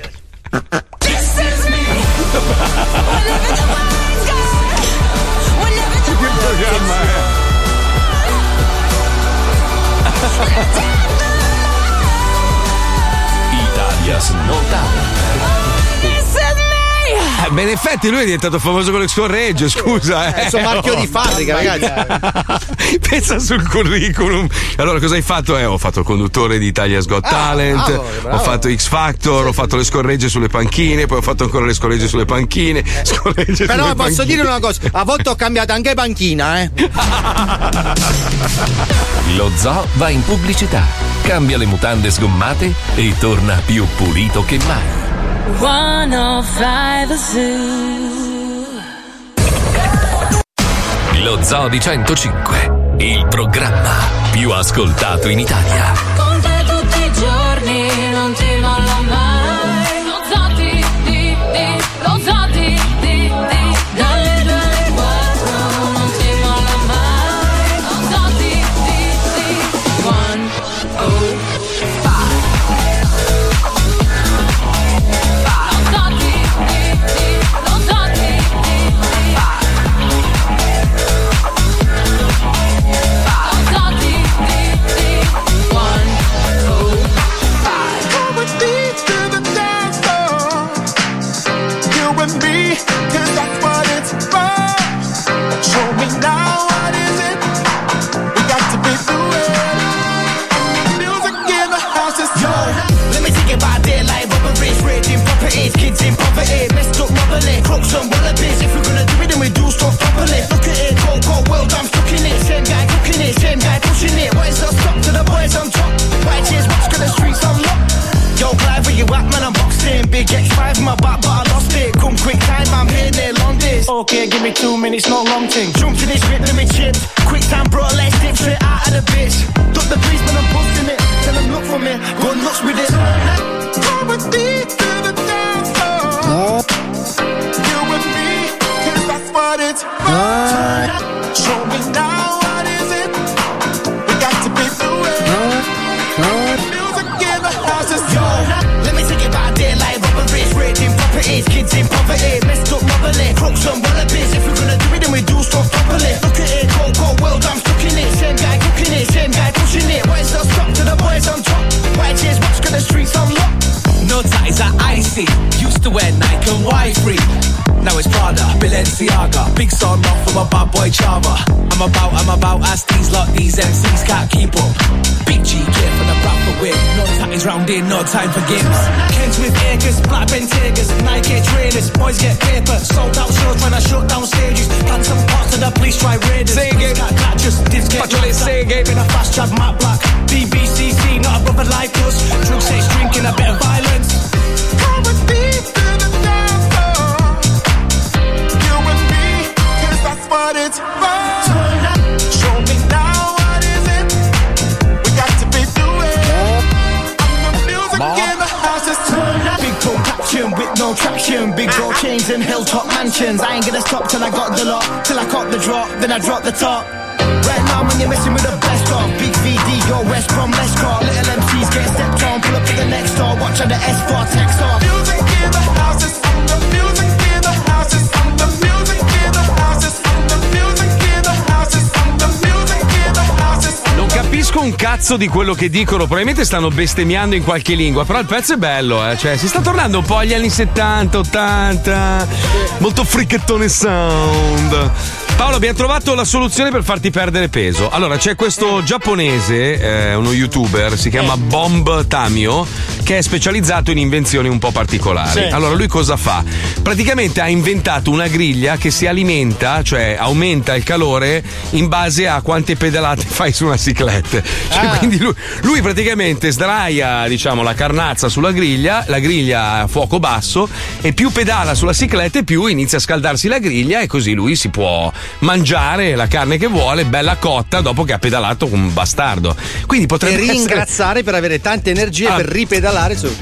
Italia's No Talent. Eh, beh, in effetti lui è diventato famoso con il scorreggio, scusa. Eh, eh, marchio oh. di fabbrica, ragazzi. Pensa sul curriculum. Allora, cosa hai fatto? Eh, ho fatto il conduttore di Italia's Got ah, Talent, bravo, bravo. Ho fatto X Factor, sì. Ho fatto le scorregge sulle panchine, poi ho fatto ancora le scorregge sulle panchine. Scorregge eh. Però sulle posso panchine. Dire una cosa, a volte ho cambiato anche panchina, eh. Lo zoo va in pubblicità, cambia le mutande sgommate e torna più pulito che mai. centocinque Zoo. Lo Zoo di centocinque, il programma più ascoltato in Italia. Con te tutti i giorni, non ti mollo mai. Lo Zoo di, di, di, lo Zoo di, di, di. Dalle due alle quattro, non ti mollo mai. Lo Zoo di, di, di. One, oh. Kids in poverty, messed up robbery, crooks and wallabies. If we're gonna do it, then we do stuff properly. Look at it, go, go, world, I'm stuck in it. Same guy cooking it, same guy pushing it. Why is that stop to the boys on top? White chairs, watch, got the streets on lock. Yo, Clive, where you at, man? I'm boxed in. Big X five in my back, but I lost it. Come quick time, I'm here, there, long days. Okay, give me two minutes, no long thing. Jump to this bit, let me chip. Quick time, bro, let's dip straight out of the bitch. Duck the priest, man, I'm busting it. Tell them look for me, go nuts with it. You and me, cause that's what it's about. Show me now, what is it? We got to be the way. Music in the house is gone. Let me take it by daylight, robberies, raiding properties, kids in poverty, messed up robbery, crooks and wallabies. If we're gonna do it, then we do stuff properly. Look at it, cold, cold world, I'm stuck in it. Same guy cooking it, same guy pushing it. Why is that stop to the boys on top? White chairs, watch, got the streets on lock. No ties are icy. Used to wear Nike and Y three. Now it's Prada, Balenciaga. Big song off from a bad boy charmer. I'm about, I'm about. Ask these lot, these M Cs can't keep up. Big G gear from the proper whip. No ties round here, no time for games. Kens with acres, black Bentaygas, Nike trainers. Boys get paper. Sold out shows when I shut down stages. Plant some parts to the police, try raiders. Sing it, can't catch us. Dibs get it. In a fast trap, Matt Black. D B C C, not a brother like us. Drug sex, drinking, a bit of violence. Come with me to the dance floor. You and me, cause that's what it's about. Show me now, what is it? We got to be doing. I'm the music in the house is turning. Big tone caption with no traction. Big gold chains and hilltop mansions. I ain't gonna stop till I got the lot. Till I caught the drop, then I drop the top. Right now when you're messing with the best of Big V D, your West Brom, let's call. Little M Cs get stepped on. Pull up to the next door, watch out the S four text off. Music in the house is on the music in the house is on the music in the house is on the music in the house is on the music in the house is. Non capisco un cazzo di quello che dicono, probabilmente stanno bestemmiando in qualche lingua, però il pezzo è bello, eh, cioè si sta tornando un po' agli anni settanta ottanta, molto fricchettone sound. Paolo, abbiamo trovato la soluzione per farti perdere peso. Allora, c'è questo giapponese, eh, uno youtuber, si chiama Bomb Tamio, che è specializzato in invenzioni un po' particolari. Sì. Allora, lui cosa fa? Praticamente ha inventato una griglia che si alimenta, cioè aumenta il calore in base a quante pedalate fai su una cicletta. Cioè, ah. Quindi lui, lui praticamente sdraia, diciamo, la carnazza sulla griglia, la griglia a fuoco basso, e più pedala sulla cicletta e più inizia a scaldarsi la griglia, e così lui si può mangiare la carne che vuole, bella cotta, dopo che ha pedalato come un bastardo. Quindi potrebbe e ringraziare essere... per avere tante energie ah. per ripedalare su.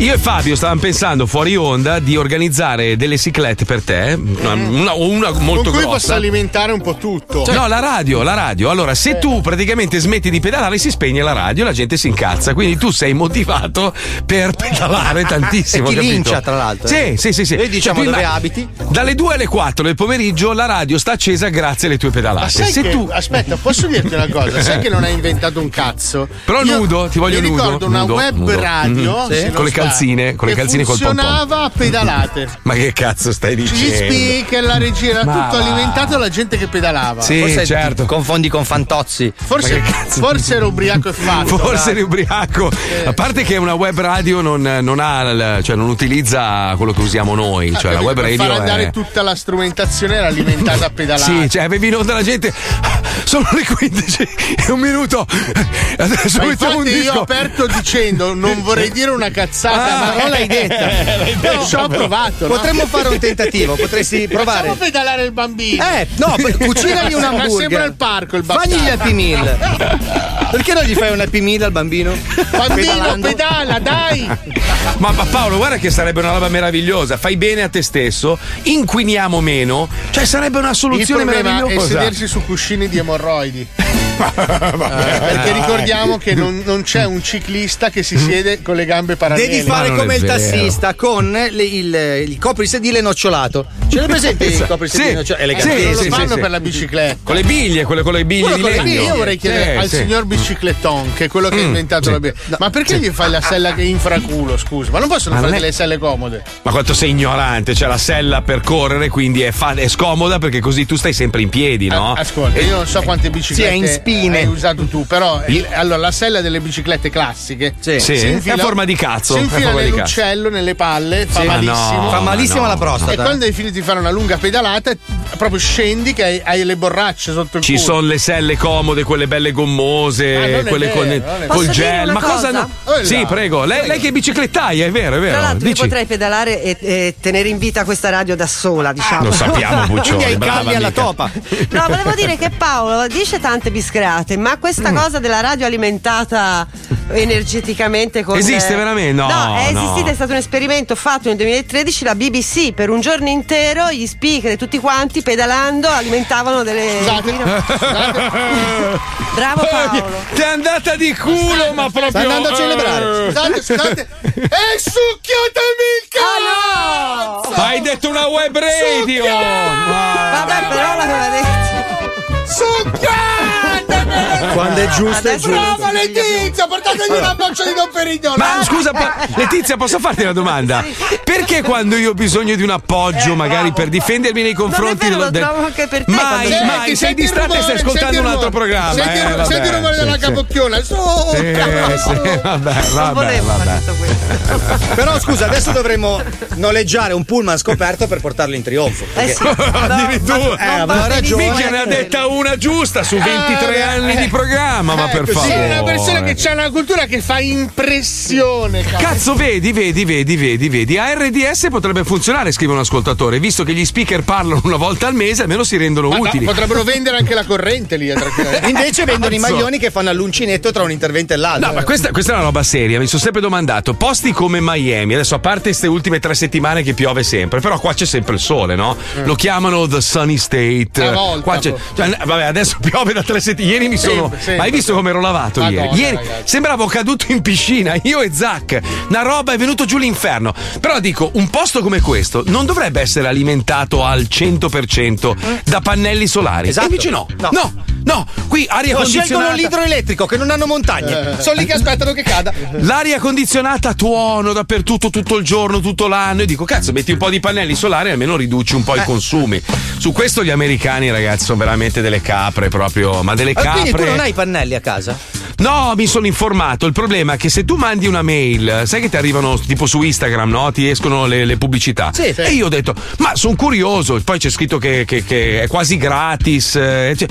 Io e Fabio stavamo pensando fuori onda di organizzare delle ciclette per te, una, una, una molto con cui grossa. Possa alimentare un po' tutto. Cioè, no, la radio, la radio. Allora, se eh. tu praticamente smetti di pedalare, si spegne la radio e la gente si incazza. Quindi tu sei motivato per pedalare tantissimo. E ti lincia, tra l'altro. Sì, sì, sì, sì. Noi diciamo dove abiti. Dalle due alle quattro del pomeriggio la radio sta accesa grazie alle tue pedalate. Ma sai se che, tu... Aspetta, posso dirti una cosa? Sai che non hai inventato un cazzo. Però io nudo, ti voglio nudo. Io ricordo una nudo, web nudo. radio. Mm-hmm. Sì. Con le calzine, con le calzine col pompon. Funzionava a pedalate. Ma che cazzo stai dicendo? Gli speaker, la regia, era ma tutto va. alimentato alla gente che pedalava. Sì, forse certo. Confondi con Fantozzi. Forse, forse era ubriaco e fatto. Forse era ubriaco. Eh. A parte che una web radio non, non ha, cioè non utilizza quello che usiamo noi. Cioè ah, la web radio per far andare è... tutta la strumentazione era alimentata a pedalate. Sì, cioè avevi in onda la gente. Sono le quindici e un minuto. Adesso mettiamo un disco. Io ho aperto dicendo non vorrei dire una cazzata, ah, ma non l'hai detta. Eh, l'hai detto, no, ci ho provato. No? Potremmo fare un tentativo, potresti provare. Facciamo pedalare il bambino. Eh, no, cucinagli un hamburger. Ma sembra il parco il bambino. Fagli gli Happy Meal. Perché non gli fai un Happy Meal al bambino? Bambino, pedalando. Pedala, dai. Ma, ma Paolo, guarda che sarebbe una roba meravigliosa. Fai bene a te stesso, inquiniamo meno. Cioè sarebbe una soluzione meravigliosa. E sedersi su cuscini di emorroidi. Perché ricordiamo che non, non c'è un ciclista che si siede con le gambe parallele. Devi fare come il vero. tassista con le, il, il coprisedile nocciolato. Ce l'hai presente il coprisedile sì. nocciolato? Sì, eh, sì, lo fanno sì, per sì. la bicicletta. Con le biglie, quelle con le biglie di legno. Io vorrei chiedere sì, al sì. signor bicicletton, che è quello che mm, ha inventato sì. la bicicletta. Ma perché sì. gli fai la sella che infraculo, scusa? Ma non possono ma fare lei... delle selle comode? Ma quanto sei ignorante, c'è la sella per correre, quindi è, fa- è scomoda perché così tu stai sempre in piedi, no? Ascolta, io non so quante biciclette sì, in spine. hai usato tu, però il... allora la sella delle biciclette classiche sì. Sì. Si infila, è a forma di cazzo. Si infila nell'uccello, nelle palle, sì. fa malissimo. No, fa malissimo no, la prostata. E quando hai finito di fare una lunga pedalata, proprio scendi che hai, hai le borracce sotto il Ci culo. Ci sono le selle comode, quelle belle gommose, ah, quelle vero, con il, col gel. Ma cosa? No? Oh, sì, prego. Lei, lei che biciclettaia, è vero, è vero. Tra l'altro, io potrei pedalare e, e tenere in vita questa radio da sola, diciamo. Ah, lo sappiamo, Buccioni. Quindi hai cambi alla topa. No, volevo dire che Paolo dice tante biscrate, ma questa mm. cosa della radio alimentata energeticamente con esiste veramente? No, no è no. esistita, è stato un esperimento fatto nel duemilatredici, la B B C per un giorno intero gli speaker e tutti quanti pedalando alimentavano delle scusate, scusate. Bravo Paolo, ti è andata di culo, ma proprio sta andando a celebrare. Scusate, scusate. E succhiatemi il cazzo, ma hai detto una web radio. Vabbè, però l'aveva detto. Succhiatemi. Quando è giusto è giusto. Brava Letizia, portatemi una boccia di Dopperino. Ma scusa pa- Letizia, posso farti una domanda? Perché quando io ho bisogno di un appoggio eh, magari bravo, per difendermi nei confronti non è vero, del... lo anche per te mai, senti, mai sei distratto e stai ascoltando un altro programma. Senti il rumore, eh, senti il rumore della sì, capocchiola sì. Su eh, sì, vabbè, vabbè, vabbè. Però scusa, adesso dovremmo noleggiare un pullman scoperto per portarlo in trionfo perché... eh sì. Addirittura no, eh, ragione. Minchia, ne ha detta una giusta su ventitré eh, anni eh, di programma eh, ma per favore. Sei una persona che c'ha una cultura che fa impressione. Cazzo, vedi, vedi, vedi, vedi, vedi A R D S potrebbe funzionare, scrive un ascoltatore, visto che gli speaker parlano una volta al mese, almeno si rendono ma utili. No, potrebbero vendere anche la corrente lì. Invece vendono i maglioni che fanno all'uncinetto tra un intervento e l'altro. No, ma questa, questa è una roba seria. Mi sono sempre domandato, posti come Miami, adesso a parte queste ultime tre settimane che piove sempre, però qua c'è sempre il sole, no? Mm. Lo chiamano The Sunny State. Una volta, qua c'è, cioè, vabbè, adesso piove da tre settimane. Ieri mi sono. Sempre, ma hai visto come ero lavato Madonna, ieri? Ieri ragazzi. Sembravo caduto in piscina, io e Zac. Una roba, è venuto giù l'inferno. Però dico, un posto come questo non dovrebbe essere alimentato al cento per cento da pannelli solari. Esatto. E invece no, no, no, no. Qui aria no, condizionata. Scelgono l'idroelettrico che non hanno montagne, eh. sono lì che aspettano che cada. L'aria condizionata a tuono dappertutto, tutto il giorno, tutto l'anno. E dico, cazzo, metti un po' di pannelli solari, almeno riduci un po' eh. i consumi. Su questo gli americani, ragazzi, sono veramente delle capre proprio, ma delle capre. Quindi tu non hai pannelli a casa? No, mi sono informato. Il problema è che se tu mandi una mail, sai che ti arrivano tipo su Instagram, no? Ti escono le, le pubblicità. Sì, sì. E io ho detto, ma sono curioso. Poi c'è scritto che, che, che è quasi gratis. Eh, cioè,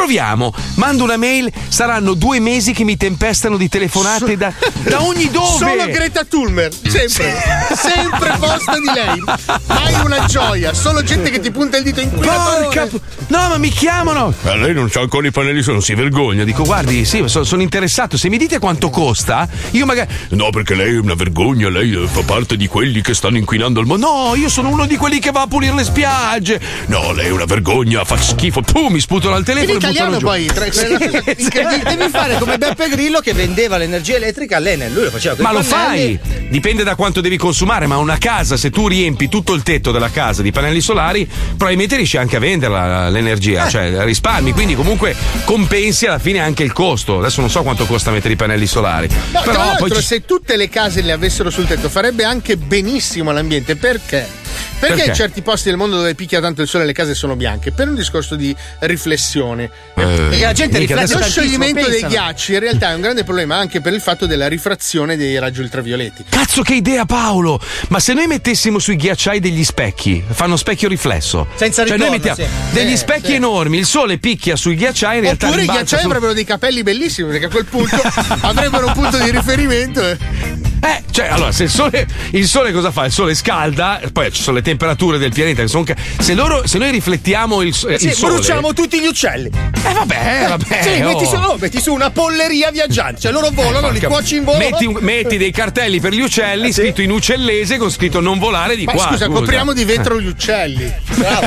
proviamo. Mando una mail, saranno due mesi che mi tempestano di telefonate da, da ogni dove. Solo Greta Thunberg, sempre, sempre posta di lei. Mai una gioia, solo gente che ti punta il dito in culo. Porca, no, ma mi chiamano. Ma lei non c'ha ancora i pannelli, sono, si vergogna. Dico, guardi, sì, sono, sono interessato. Se mi dite quanto costa, io magari. No, perché lei è una vergogna, lei fa parte di quelli che stanno inquinando il mondo. No, io sono uno di quelli che va a pulire le spiagge. No, lei è una vergogna, fa schifo. Tu mi sputano al telefono. In italiano poi tra, sì, devi fare come Beppe Grillo che vendeva l'energia elettrica all'Enel. Lui lo faceva. Ma lo pannelli. Fai? Dipende da quanto devi consumare, ma una casa, se tu riempi tutto il tetto della casa di pannelli solari, probabilmente riesci anche a venderla l'energia, eh. cioè risparmi, quindi comunque compensi alla fine anche il costo. Adesso non so quanto costa mettere i pannelli solari. No, però tra l'altro poi ci... se tutte le case le avessero sul tetto farebbe anche benissimo all'ambiente. Perché? Perché, Perché in certi posti del mondo dove picchia tanto il sole le case sono bianche? Per un discorso di riflessione. Eh, la gente riflette. Lo scioglimento dei ghiacci in realtà è un grande problema anche per il fatto della rifrazione dei raggi ultravioletti. Cazzo, che idea, Paolo! Ma se noi mettessimo sui ghiacciai degli specchi, fanno specchio riflesso. Senza ritorno, cioè noi mettiamo sì. degli eh, specchi sì. enormi, il sole picchia sui ghiacciai, in realtà. Oppure i ghiacciai su... avrebbero dei capelli bellissimi, perché a quel punto avrebbero un punto di riferimento. Eh, cioè, allora, se il sole, il sole cosa fa? Il sole scalda, poi ci sono le temperature del pianeta che sono. Se, loro, se noi riflettiamo il, eh, sì, il sole. Bruciamo tutti gli uccelli. Eh, vabbè, eh, vabbè. Sì, oh. metti, su, oh, metti su una polleria viaggiante. Cioè, loro volano, eh, li cuoci in volo. Metti, metti dei cartelli per gli uccelli, eh, sì. scritto in uccellese con scritto non volare di ma qua. Scusa, scusa, copriamo di vetro gli uccelli. Bravo.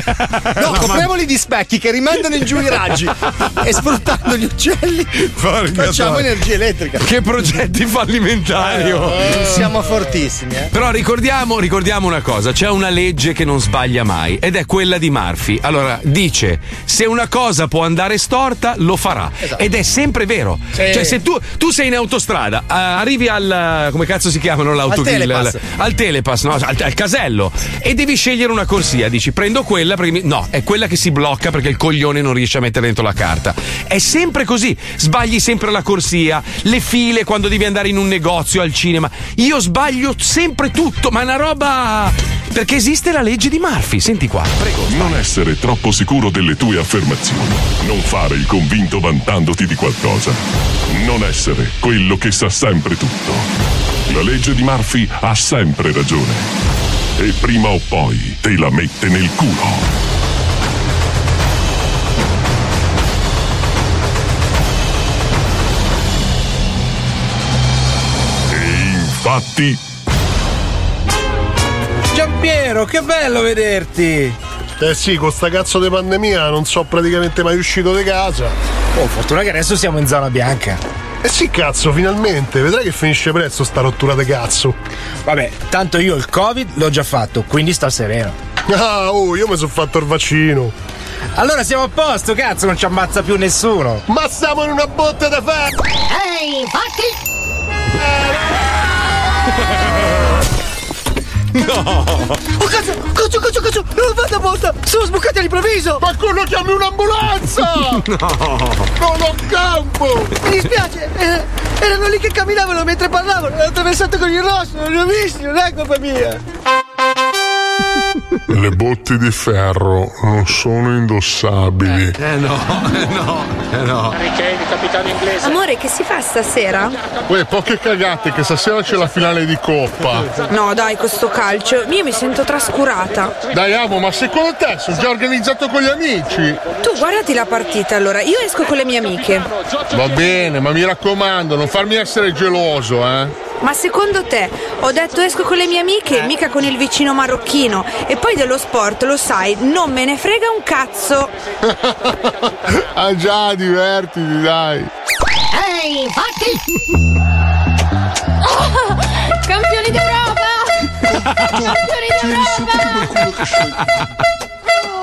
No, no, copriamoli ma... di specchi che rimandano in giù i raggi. E sfruttando gli uccelli, Forca facciamo tana. energia elettrica. Che progetti fallimentari. Eh, oh. Siamo fortissimi, eh? Però ricordiamo, ricordiamo una cosa: c'è una legge che non sbaglia mai ed è quella di Murphy. Allora dice, se una cosa può andare storta lo farà, esatto. ed è sempre vero. Sì. Cioè, se tu, tu sei in autostrada, uh, arrivi al, come cazzo si chiamano l'autovill, al telepass, al, al, telepass no, al, al casello, e devi scegliere una corsia. Dici, prendo quella perché mi... no, è quella che si blocca perché il coglione non riesce a mettere dentro la carta. È sempre così, sbagli sempre la corsia, le file quando devi andare in un negozio, al cinema. Io sbaglio sempre tutto, ma è una roba. Perché esiste la legge di Murphy. Senti qua, prego. Stai. Non essere troppo sicuro delle tue affermazioni. Non fare il convinto vantandoti di qualcosa. Non essere quello che sa sempre tutto. La legge di Murphy ha sempre ragione. E prima o poi te la mette nel culo. Fatti. Giampiero, che bello vederti! Eh sì, con sta cazzo di pandemia non so praticamente mai uscito di casa. Oh, fortuna che adesso siamo in zona bianca. Eh sì, cazzo, finalmente. Vedrai che finisce presto sta rottura di cazzo. Vabbè, tanto io il Covid l'ho già fatto, quindi sta sereno. Ah, oh, io mi sono fatto il vaccino. Allora siamo a posto, cazzo, non ci ammazza più nessuno. Ma siamo in una botta da fare. Ehi, fatti! No! Oh cazzo, cazzo, cazzo, cazzo! Non vado a volta! Sono sbucati all'improvviso! Ma quello chiami un'ambulanza! No! Non ho campo! Mi dispiace! Eh, erano lì che camminavano mentre parlavano! L'ho attraversato con il rosso! Non li ho visti! Non è colpa mia! Le botti di ferro non sono indossabili. Eh no, eh no, eh no. Capitano inglese. Amore, che si fa stasera? Uè, poche cagate, che stasera c'è la finale di Coppa. No, dai, questo calcio, io mi sento trascurata. Dai, amo, ma secondo te sono già organizzato con gli amici? Tu guardati la partita, allora, io esco con le mie amiche. Va bene, ma mi raccomando, non farmi essere geloso, eh. Ma secondo te, ho detto esco con le mie amiche, mica con il vicino marocchino. E poi dello sport, lo sai, non me ne frega un cazzo. Ah già, divertiti, dai. Ehi, hey, fatti! Oh, campioni d'Europa! Campioni d'Europa!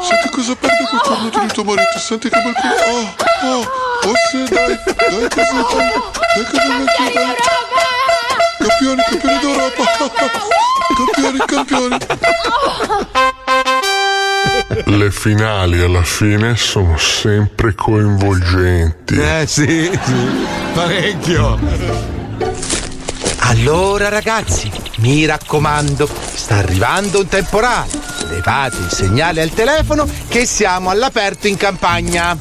Senti cosa perdo col tornato di tuo marito, senti che bel culo. Oh, oh, oh sì, dai, dai così, dai, dai così. Campioni d'Europa! Campioni, campioni d'Europa! Campioni, campioni! Le finali alla fine sono sempre coinvolgenti. Eh sì, sì, parecchio! Allora ragazzi, mi raccomando, sta arrivando un temporale. Levate il segnale al telefono che siamo all'aperto in campagna.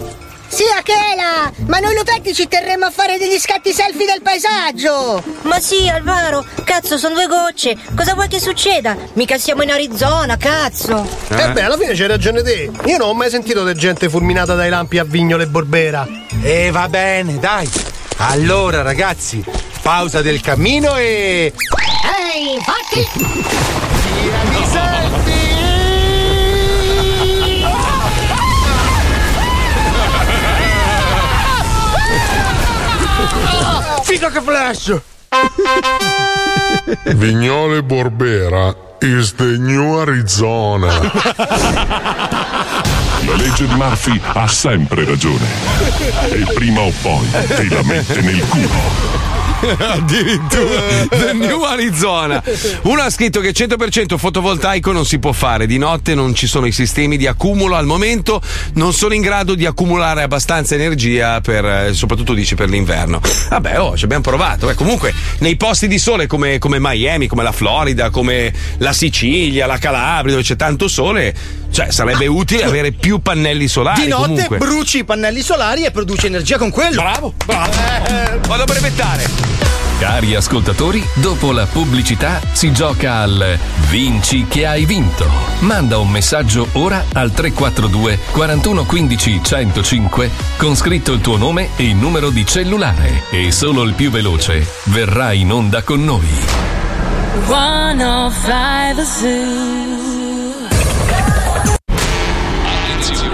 Sì, Achela, ma noi Lupetti ci terremo a fare degli scatti selfie del paesaggio. Ma sì, Alvaro, cazzo, sono due gocce. Cosa vuoi che succeda? Mica siamo in Arizona, cazzo. Eh, eh beh, alla fine c'hai ragione te. Io non ho mai sentito di gente fulminata dai lampi a Vignole e Borbera. E eh, va bene, dai. Allora, ragazzi, pausa del cammino e... Ehi, hey, fatti! Tirami selfie! Figa che flash! Vignole Borbera is the new Arizona. La legge di Murphy ha sempre ragione. E prima o poi te la mette nel culo. Addirittura The New Arizona. Uno ha scritto che cento per cento fotovoltaico non si può fare, di notte non ci sono i sistemi di accumulo, al momento non sono in grado di accumulare abbastanza energia per, soprattutto dice per l'inverno. Vabbè, oh, ci abbiamo provato. Beh, comunque nei posti di sole come, come Miami, come la Florida, come la Sicilia, la Calabria, dove c'è tanto sole, cioè sarebbe utile avere più pannelli solari. Di notte comunque bruci i pannelli solari e produci energia con quello. Bravo, bravo, eh, vado a brevettare. Cari ascoltatori, dopo la pubblicità si gioca al Vinci che hai vinto. Manda un messaggio ora al tre quattro due, quattro uno uno cinque, uno zero cinque con scritto il tuo nome e il numero di cellulare. E solo il più veloce verrà in onda con noi. Attenzione.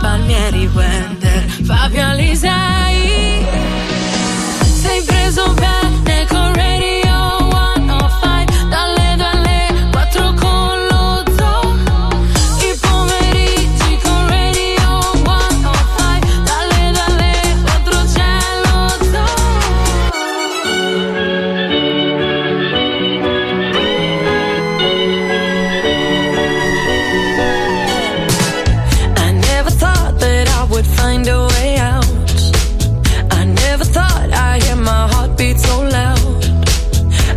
Palmieri, Wender, Fabio Alisei. Sei preso bene con Radio centocinque, dalle due alle quattro con lo zoo. I pomeriggi con Radio centocinque, dalle due alle quattro c'è lo zoo. I never thought that I would find a way out. I never thought I'd hear my heartbeat so loud.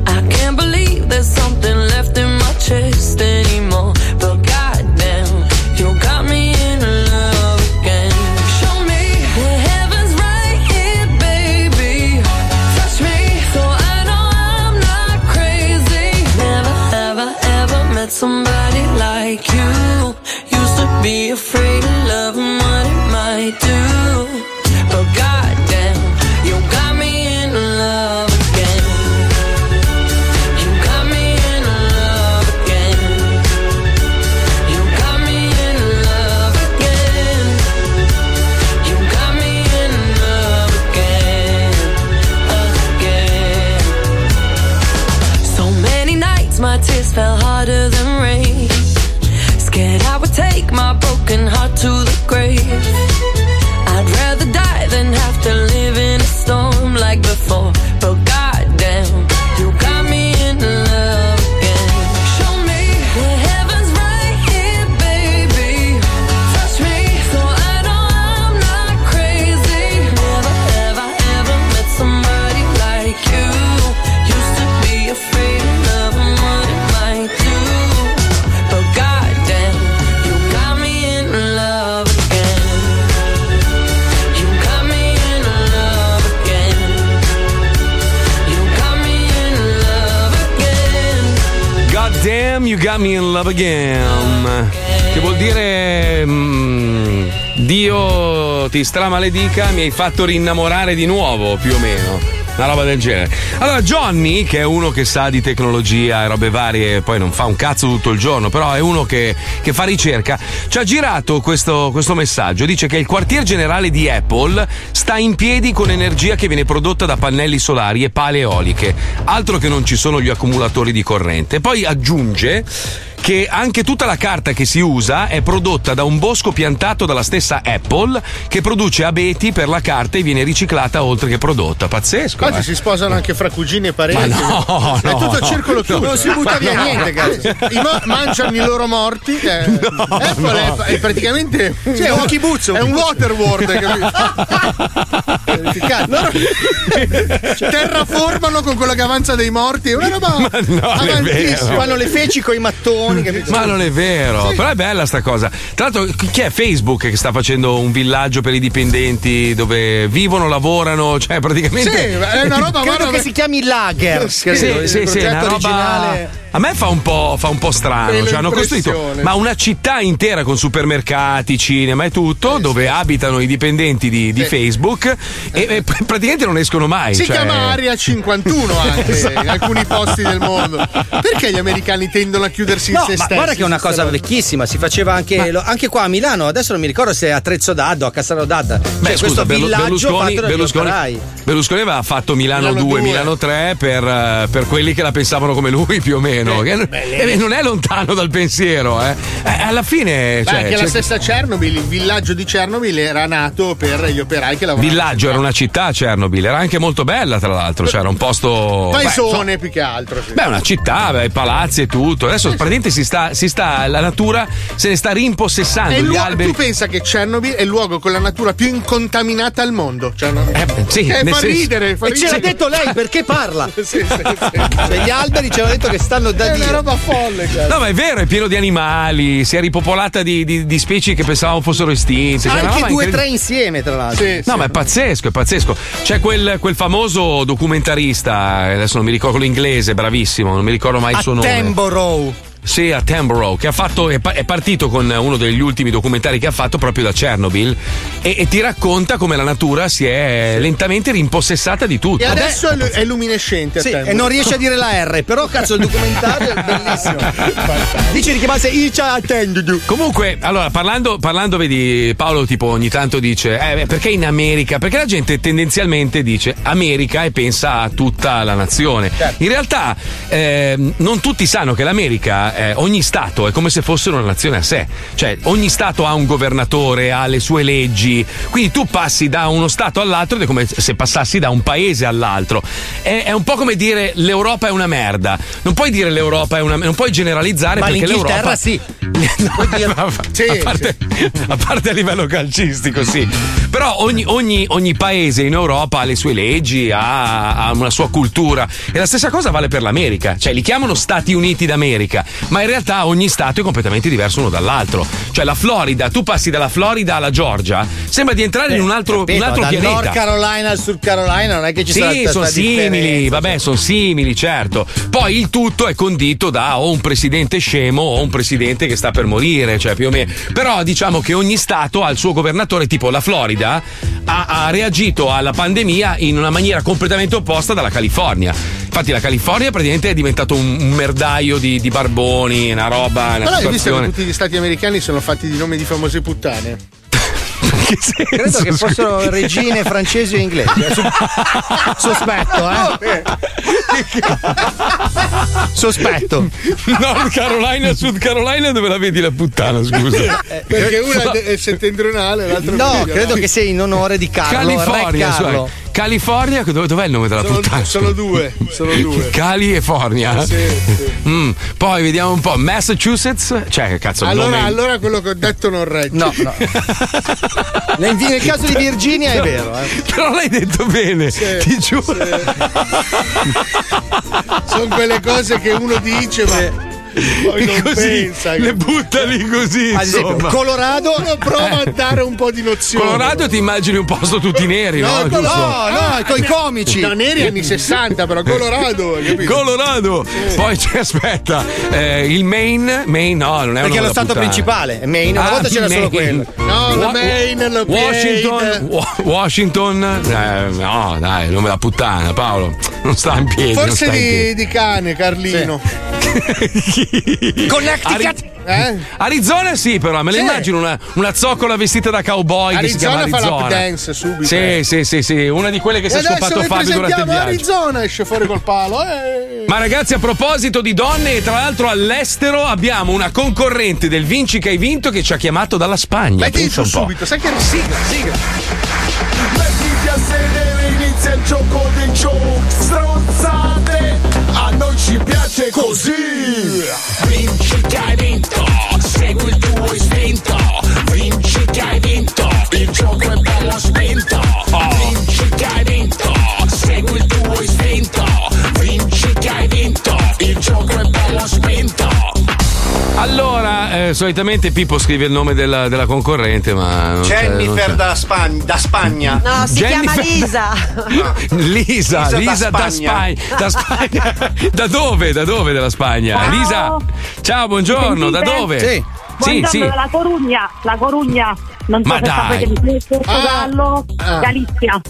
I can't believe there's something left in my chest anymore. But goddamn, you got me in love again. Show me that heaven's right here, baby. Touch me so I know I'm not crazy. Never, ever, ever met somebody like you. Used to be afraid of love and what it might do. But goddamn, you got me in love again. You got me in love again. You got me in love again. You got me in love again. Again. So many nights my tears fell harder than rain. Scared I would take my broken heart to the grave. I'd rather die than have to live in a storm like before. But goddamn, you got me in love again. Show me that heaven's right here, baby. Touch me so I know I'm not crazy. Never, ever, ever met somebody like you. Used to be afraid of love and what it might do. But goddamn, you got me in love again. You got me in love again. You got me in love again. God damn, you got me in love again. Che vuol dire mm, Dio ti stramaledica, mi hai fatto rinnamorare di nuovo, più o meno. Una roba del genere. Allora, Johnny, che è uno che sa di tecnologia e robe varie, poi non fa un cazzo tutto il giorno, però è uno che, che fa ricerca, ci ha girato questo, questo messaggio. Dice che il quartier generale di Apple sta in piedi con energia che viene prodotta da pannelli solari e pale eoliche. Altro che non ci sono gli accumulatori di corrente. Poi aggiunge che anche tutta la carta che si usa è prodotta da un bosco piantato dalla stessa Apple, che produce abeti per la carta e viene riciclata oltre che prodotta. Pazzesco. Oggi eh. si sposano anche fra cugini e parenti. Ma no, è no, tutto no, circolo chiuso, no, non si butta ma via no. niente, cazzo. I mo- mangiano i loro morti. Eh. No, Apple no. È, è praticamente cioè, un kibuzzo, è un Waterworld. Loro terraformano con quella che avanza dei morti. È una roba no, avantissima. Fanno le feci con i mattoni. Capito? Ma non è vero, sì. Però è bella sta cosa. Tra l'altro, chi è Facebook che sta facendo un villaggio per i dipendenti dove vivono, lavorano, cioè praticamente. Sì, è una roba. Credo che si chiami Lager. Sì, sì, il sì, sì, è una roba. A me fa un po', fa un po' strano, cioè hanno costruito ma una città intera con supermercati, cinema e tutto, eh, dove sì. abitano i dipendenti di, di sì. Facebook e, e praticamente non escono mai. Si cioè... chiama Area cinquantuno anche esatto. in alcuni posti del mondo. Perché gli americani tendono a chiudersi no, in se ma stessi? Guarda che è una cosa vecchissima, si faceva anche ma... lo, anche qua a Milano, adesso non mi ricordo se a Trezzo d'Adda o a Cassano d'Adda. Beh, cioè, scusa, questo Berlusconi, Berlusconi, Berlusconi aveva fatto Milano, Milano due, due, Milano tre per, per quelli che la pensavano come lui più o meno. No, che non è lontano dal pensiero, eh. Alla fine. Cioè, Beh, anche la stessa Chernobyl, il villaggio di Chernobyl era nato per gli operai che lavoravano. Villaggio era una città, Chernobyl, era anche molto bella, tra l'altro. C'era cioè, un posto. Paesone so, più che altro. Sì. Beh, una città, beh, palazzi e tutto. Adesso praticamente si sta, si sta, la natura se ne sta rimpossessando. E gli luogo, alberi. Tu pensa che Chernobyl è il luogo con la natura più incontaminata al mondo. Cioè, no? eh, sì, eh, fa, senso... ridere, fa ridere. E ce l'ha detto lei perché parla. sì, sì, sì, cioè, gli alberi ci hanno detto che stanno. Da è Dio. Una roba folle, cara. No, ma è vero, è pieno di animali, si è ripopolata di, di, di specie che pensavamo fossero estinte. Anche cioè, no, due o tre insieme, tra l'altro. Sì, no, sì, ma è pazzesco, è pazzesco. C'è quel, quel famoso documentarista, adesso non mi ricordo l'inglese, bravissimo, non mi ricordo mai il suo nome. Attenborough. Sì, Attenborough, che ha fatto è, è partito con uno degli ultimi documentari che ha fatto proprio da Chernobyl e, e ti racconta come la natura si è lentamente rimpossessata di tutto. E adesso Beh, è luminescente sì, e non riesce a dire la R, però cazzo il documentario è bellissimo. Dice di chiamarsi Icha Attendu. Comunque, allora, parlando, parlando vedi, Paolo tipo ogni tanto dice eh, perché in America? Perché la gente tendenzialmente dice America e pensa a tutta la nazione. In realtà eh, non tutti sanno che l'America Eh, ogni stato è come se fosse una nazione a sé, cioè ogni stato ha un governatore, ha le sue leggi, quindi tu passi da uno stato all'altro ed è come se passassi da un paese all'altro. È, è un po' come dire l'Europa è una merda, non puoi dire l'Europa è una non puoi generalizzare, ma perché l'Europa sì. no, dire... a, sì, a, parte, sì. a parte a livello calcistico sì, però ogni, ogni, ogni paese in Europa ha le sue leggi, ha, ha una sua cultura e la stessa cosa vale per l'America, cioè li chiamano Stati Uniti d'America ma in realtà ogni stato è completamente diverso uno dall'altro, cioè la Florida, tu passi dalla Florida alla Georgia sembra di entrare eh, in un altro, capito, un altro da pianeta. Nord Carolina al Sud Carolina non è che ci sì, sono simili, vabbè sono simili certo, poi il tutto è condito da o un presidente scemo o un presidente che sta per morire, cioè più o meno, però diciamo che ogni stato ha il suo governatore, tipo la Florida ha, ha reagito alla pandemia in una maniera completamente opposta dalla California, infatti la California praticamente è diventato un, un merdaio di, di barboni, una roba. Però hai visto che tutti gli stati americani sono fatti di nomi di famose puttane? Che credo che fossero regine francesi e inglesi. Sospetto, eh? Sospetto. Nord Carolina, Sud Carolina, dove la vedi la puttana? Scusa. Perché una è settentrionale, l'altra no. No, credo che sia in onore di Carlo. California, Re Carlo. Cioè, California, dov- dov'è il nome della sono, puttana? Sono due, sono due. Cali e Fornia. Sì, sì. Mm, poi vediamo un po'. Massachusetts, cioè cazzo. Allora, nome... allora quello che ho detto non regge. No, no. Nel, nel caso di Virginia è vero, eh. Però l'hai detto bene, sì, ti giuro. Sì. Sono quelle cose che uno dice, sì. ma poi non così, pensa. Le butta lì così. Ad esempio, Colorado prova a dare un po' di nozione. Colorado ti immagini un posto tutti neri, no? No, no, no, ah, no, con i comici. No, neri anni sessanta, però Colorado, capito? Colorado. Sì. Poi c'è, aspetta, eh, il Maine, Maine no, non è perché è lo stato puttana. Principale, Maine, una ah, volta c'era Maine. Solo quello. No, Wa- Maine, lo Washington, Wa- Washington, eh, no, dai, nome da puttana, Paolo, non sta in piedi. Forse di, in piedi. Di cane, Carlino. Sì. Connecticut. Ari- eh? Arizona sì, però me la sì. immagino una, una zoccola vestita da cowboy. Arizona che si chiama Arizona. Fa l'up dance subito. Sì, eh. sì, sì, sì, una di quelle che e si è scoppato Fabio durante il viaggio. Arizona esce fuori col palo. Eh. Ma ragazzi, a proposito di donne, tra l'altro all'estero abbiamo una concorrente del Vinci che hai vinto che ci ha chiamato dalla Spagna. Metti su subito, sai che sigla, sigla. Mettiti a sedere, inizia il gioco dei joke, stronzate, a noi ci piace così. Vinci che hai vinto, segui il tuo istinto, vinci che hai vinto, il gioco è bello spinto. Vinci che hai vinto, segui il tuo istinto, vinci che hai vinto, il gioco è bello spinto. Allora, eh, solitamente Pippo scrive il nome della, della concorrente, ma. Jennifer da Spagna, da Spagna. No, si Jennifer... chiama Lisa. No. Lisa. Lisa, Lisa da Spagna. Da, Spagna. da, Spagna. da dove? Da dove della Spagna? Ciao. Lisa, ciao, buongiorno. Da dove? Sì. Buongiorno, sì, sì. La Corugna, la Corugna. Non so ma se sapete di più, Portogallo, ah. Galizia.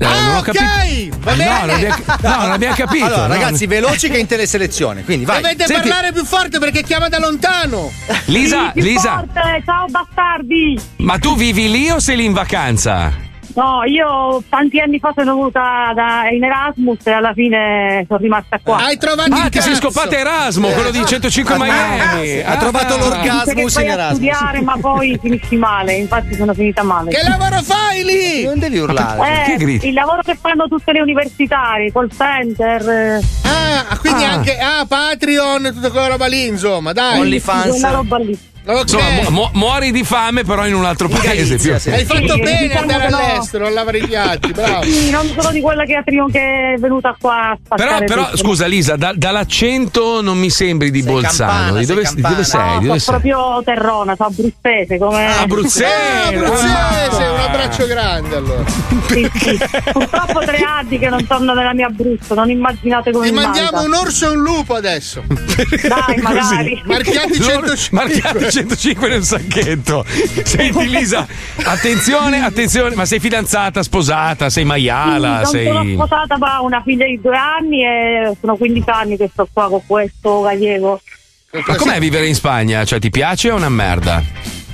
Eh, ah, non ho capito. Okay, va bene. No, non abbiamo, no, non abbiamo capito. Allora, no, ragazzi, non... veloci che in teleselezione. Quindi vai. Dovete Senti... parlare più forte perché chiama da lontano. Lisa, sì, Lisa. Forte, ciao bastardi. Ma tu vivi lì o sei lì in vacanza? No, io tanti anni fa sono venuta da, in Erasmus e alla fine sono rimasta qua. Hai trovato ah, il ti cazzo. Sei scopata Erasmus, eh, quello di centocinque ah, Miami. Ah, ha trovato ah, l'orgasmus in Erasmus. A studiare, ma poi finisci male, infatti sono finita male. Che lavoro fai lì? Non devi urlare. Eh, che gridi? Il lavoro che fanno tutte le universitarie, call center. Ah, quindi ah. anche ah, Patreon, tutta quella roba lì, insomma, dai. OnlyFans. Quella roba lì. Okay. Insomma, mu- muori di fame però in un altro paese. Galizia, sì. Hai fatto sì, bene diciamo andare all'estero no. a lavare i piatti, bravo. Sì, non sono di quella che a Trion che è venuta qua a però, però scusa Lisa, da, dall'accento non mi sembri di sei Bolzano. Campana, di dove sei? Di dove sei? No, dove sono sei? Proprio terrona, sono abruzzese come. Ah, abruzzese, abruzzese, un abbraccio grande allora. Sì, sì. Purtroppo tre anni che non torno nella mia Abruzzo, non immaginate come. Ti mandiamo un orso e un lupo adesso. Dai, magari. Marchiati centocinque. centocinque nel sacchetto. Senti Lisa, attenzione, attenzione, ma sei fidanzata, sposata, sei maiala? Sì, non sei... sono sposata ma ho una figlia di due anni e sono quindici anni che sto qua con questo gallego. Ma com'è vivere in Spagna? Cioè ti piace o è una merda?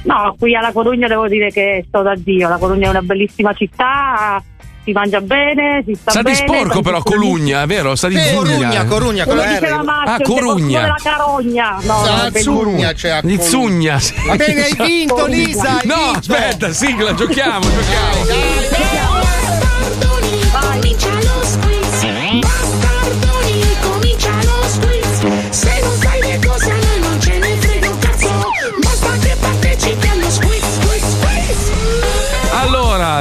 No, qui alla Corugna devo dire che è stato da Dio. La Corugna è una bellissima città, si mangia bene, si sta, sta bene. Sa di sporco però, Corugna, vero? Sa di sì, Corugna, Corugna, Corugna. Ah, Corugna. Della Carogna. No, no, Zugna c'è a Corugna. Va bene, hai vinto Corugna. Lisa. Hai no, vinto. Aspetta, sigla, giochiamo, giochiamo. Dai, dai, dai. Vai.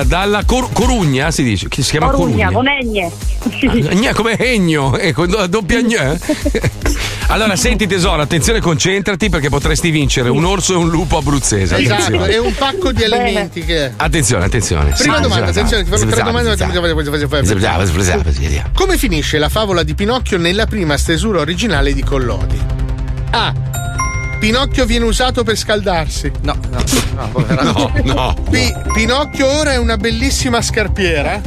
Dalla Cor- Corugna si dice che si chiama Corugna, Corugna con Egne ah, come Egno eh, con do- doppia Gne. Allora senti tesoro, attenzione, concentrati perché potresti vincere un orso e un lupo abruzzese. Esatto, è un pacco di alimenti che... attenzione, attenzione. Prima domanda, attenzione, ti farò tre domande. Come finisce la favola di Pinocchio nella prima stesura originale di Collodi? A. Pinocchio viene usato per scaldarsi. No, no, no, povera. No, no. B. Pinocchio ora è una bellissima scarpiera.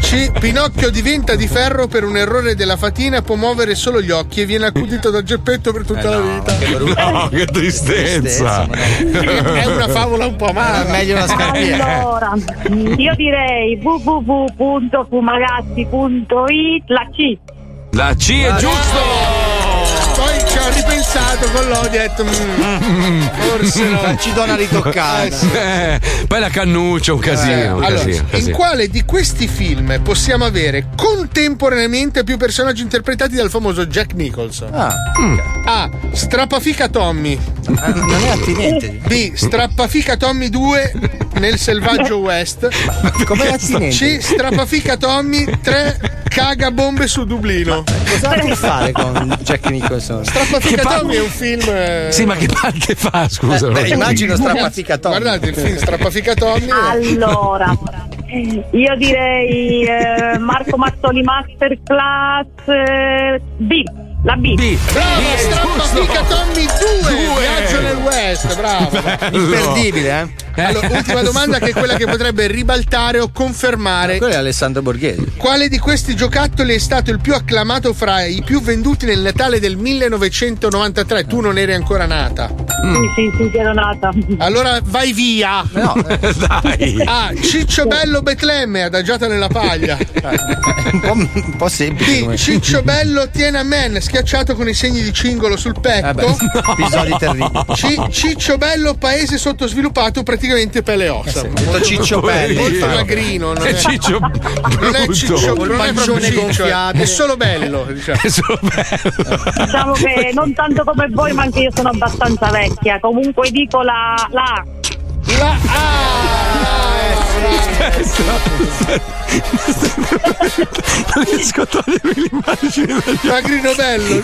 C. Pinocchio diventa di ferro per un errore della fatina, può muovere solo gli occhi e viene accudito da Geppetto per tutta eh no, la vita. Che no, che tristezza. tristezza È una favola un po' male. È meglio una scarpiera. Allora, io direi w w w punto fumagazzi punto i t la C. La C è giusto. Poi ci ho ripensato con l'ho detto mm, forse no, non ci do una ritoccata. Poi la cannuccia, un casino. Un allora, casino, casino. In quale di questi film possiamo avere contemporaneamente più personaggi interpretati dal famoso Jack Nicholson? Ah. Mm. A. Strappafica Tommy. Ah, non è attinente. B. Strappafica Tommy due nel selvaggio West. Come attinente? C. Strappafica Tommy tre caga bombe su Dublino. Cosa ha a che fare con Jack Nicholson? Strappafica Tommy è un film. Eh... Sì, ma che parte fa? Scusa, eh, beh, immagino Strappafica Tommy. Guardate il film Strappafica Tommy. Allora, io direi eh, Marco Mazzoli Masterclass eh, B. La B. B. Bravo, Strappafica Tommy due, Viaggio nel West, bravo. Bello. Imperdibile, eh? Allora, ultima domanda che è quella che potrebbe ribaltare o confermare. Quello è Alessandro Borghesi. Quale di questi giocattoli è stato il più acclamato fra i più venduti nel Natale del millenovecentonovantatré? Tu non eri ancora nata. Mm. Sì, sì, sì, ero nata. Allora vai via. No, eh. Dai. Ah, Ciccio Bello Betlemme, adagiata nella paglia. un, po', un po' semplice. Sì, Ciccio Bello Tienanmen, schiacciato con i segni di cingolo sul petto. Episodi terribili. C- Ciccio Bello Paese sottosviluppato, praticamente pelle e ossa. Molto Ciccio Bello, molto magrino, non è Ciccio, non è Ciccio, non è proprio Ciccio, è solo bello, diciamo. È solo bello. Diciamo che non tanto come voi, ma anche io sono abbastanza vecchia. Comunque dico la la la ah, non riesco a togliermi l'immagine. Magrino bello.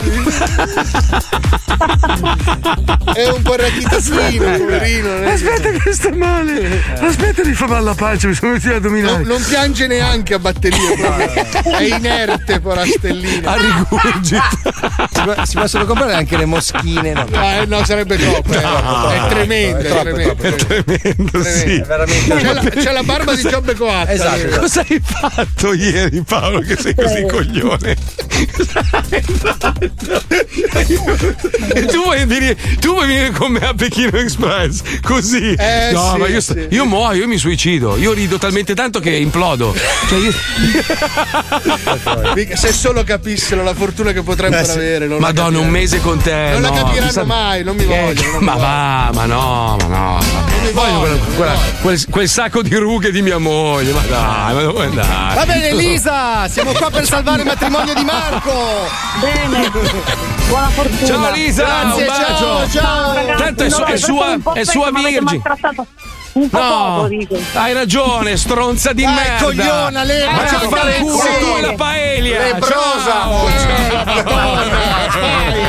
È un po' ragazzazzino, poverino. Aspetta, aspetta che sto male. Aspetta di fare la pancia, mi sono venuti a dominare. Non, non piange neanche a batteria. Proprio. È inerte, porastellina. A rigurgita. Si possono comprare anche le moschine. No, ah, no sarebbe troppo. No, eh. no, è tremendo. È, troppo, è, tremendo, è, troppo, è tremendo. È tremendo, sì. Veramente. C'è la, c'è la barba di Giobbe Coatta. Esatto. Eh. Cosa hai fatto ieri, Paolo, che sei così coglione? E tu vuoi venire, tu vuoi venire con me a Pechino Express così? Eh, no, sì, ma io, sto, sì. io muoio, io mi suicido, io rido talmente tanto che implodo. Cioè io... Se solo capissero la fortuna che potrebbero Beh, avere. Non Madonna, un mese con te. Non no, la capiranno sa... mai, non mi vogliono. Non ma mi va, voglio. ma no, ma no. Voglio, voglio, quella, quella, quel, quel sacco di rughe di mia moglie, ma dai, ma dove andare? Va bene, Elisa, siamo qua per salvare il matrimonio di Marco. Bene, buona fortuna. Ciao Elisa, grazie, un bacio. Ciao, ciao. Ragazzi, tanto è, no, su, è sua, è sua Virgine. Un po' no, poco, hai ragione, stronza di Dai, merda. Cogliona, lei ma c'è a fare il culo tu e la paelia. Lebrosa.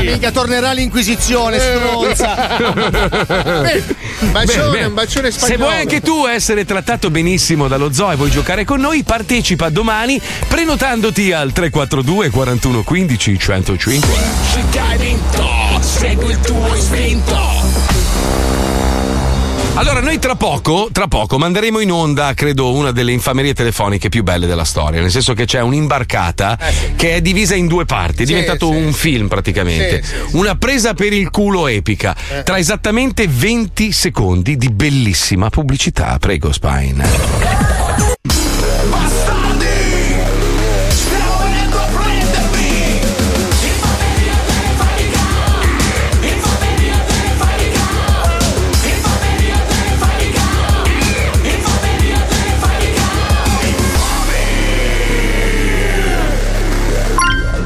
Mica tornerà l'Inquisizione, stronza. Beh, bacione, beh, beh. Un bacione spagnolo. Se vuoi anche tu essere trattato benissimo dallo zoo e vuoi giocare con noi, partecipa domani prenotandoti al tre quattro due quarantuno quindici centocinque. Segui il tuo istinto. Allora, noi tra poco, tra poco manderemo in onda, credo, una delle infamerie telefoniche più belle della storia. Nel senso che c'è un'imbarcata eh sì. che è divisa in due parti, è sì, diventato sì. un film praticamente. Sì, sì, una presa per il culo epica, eh. tra esattamente venti secondi di bellissima pubblicità. Prego, Spine. Bastardi! Stiamo venendo a prendervi! Infameria telefonica! Infameria telefonica!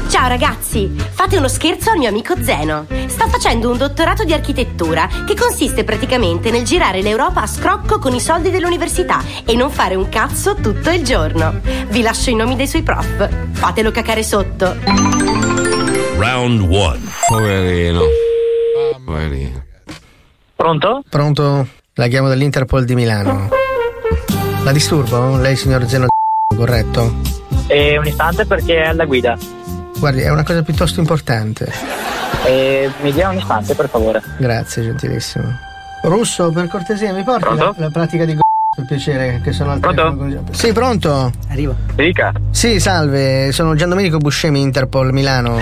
Ciao ragazzi, fate uno scherzo al mio amico Zeno. Sta facendo un dottorato di architettura che consiste praticamente nel girare l'Europa a scrocco con i soldi dell'università e non fare un cazzo tutto il giorno. Vi lascio i nomi dei suoi prof. Fatelo cacare sotto. Round one. Poverino. Poverino. Pronto? Pronto? La chiamo dall'Interpol di Milano. La disturbo? Lei signor Zeno, corretto? Eh, un istante perché è alla guida. Guardi, è una cosa piuttosto importante. Eh, mi dia un istante, per favore. Grazie, gentilissimo. Russo, per cortesia, mi porti la, la pratica di g***o, per piacere, che sono al telefono con... Sì, pronto? Arrivo. Dica. Sì, salve, sono Giandomenico Buscemi, Interpol, Milano.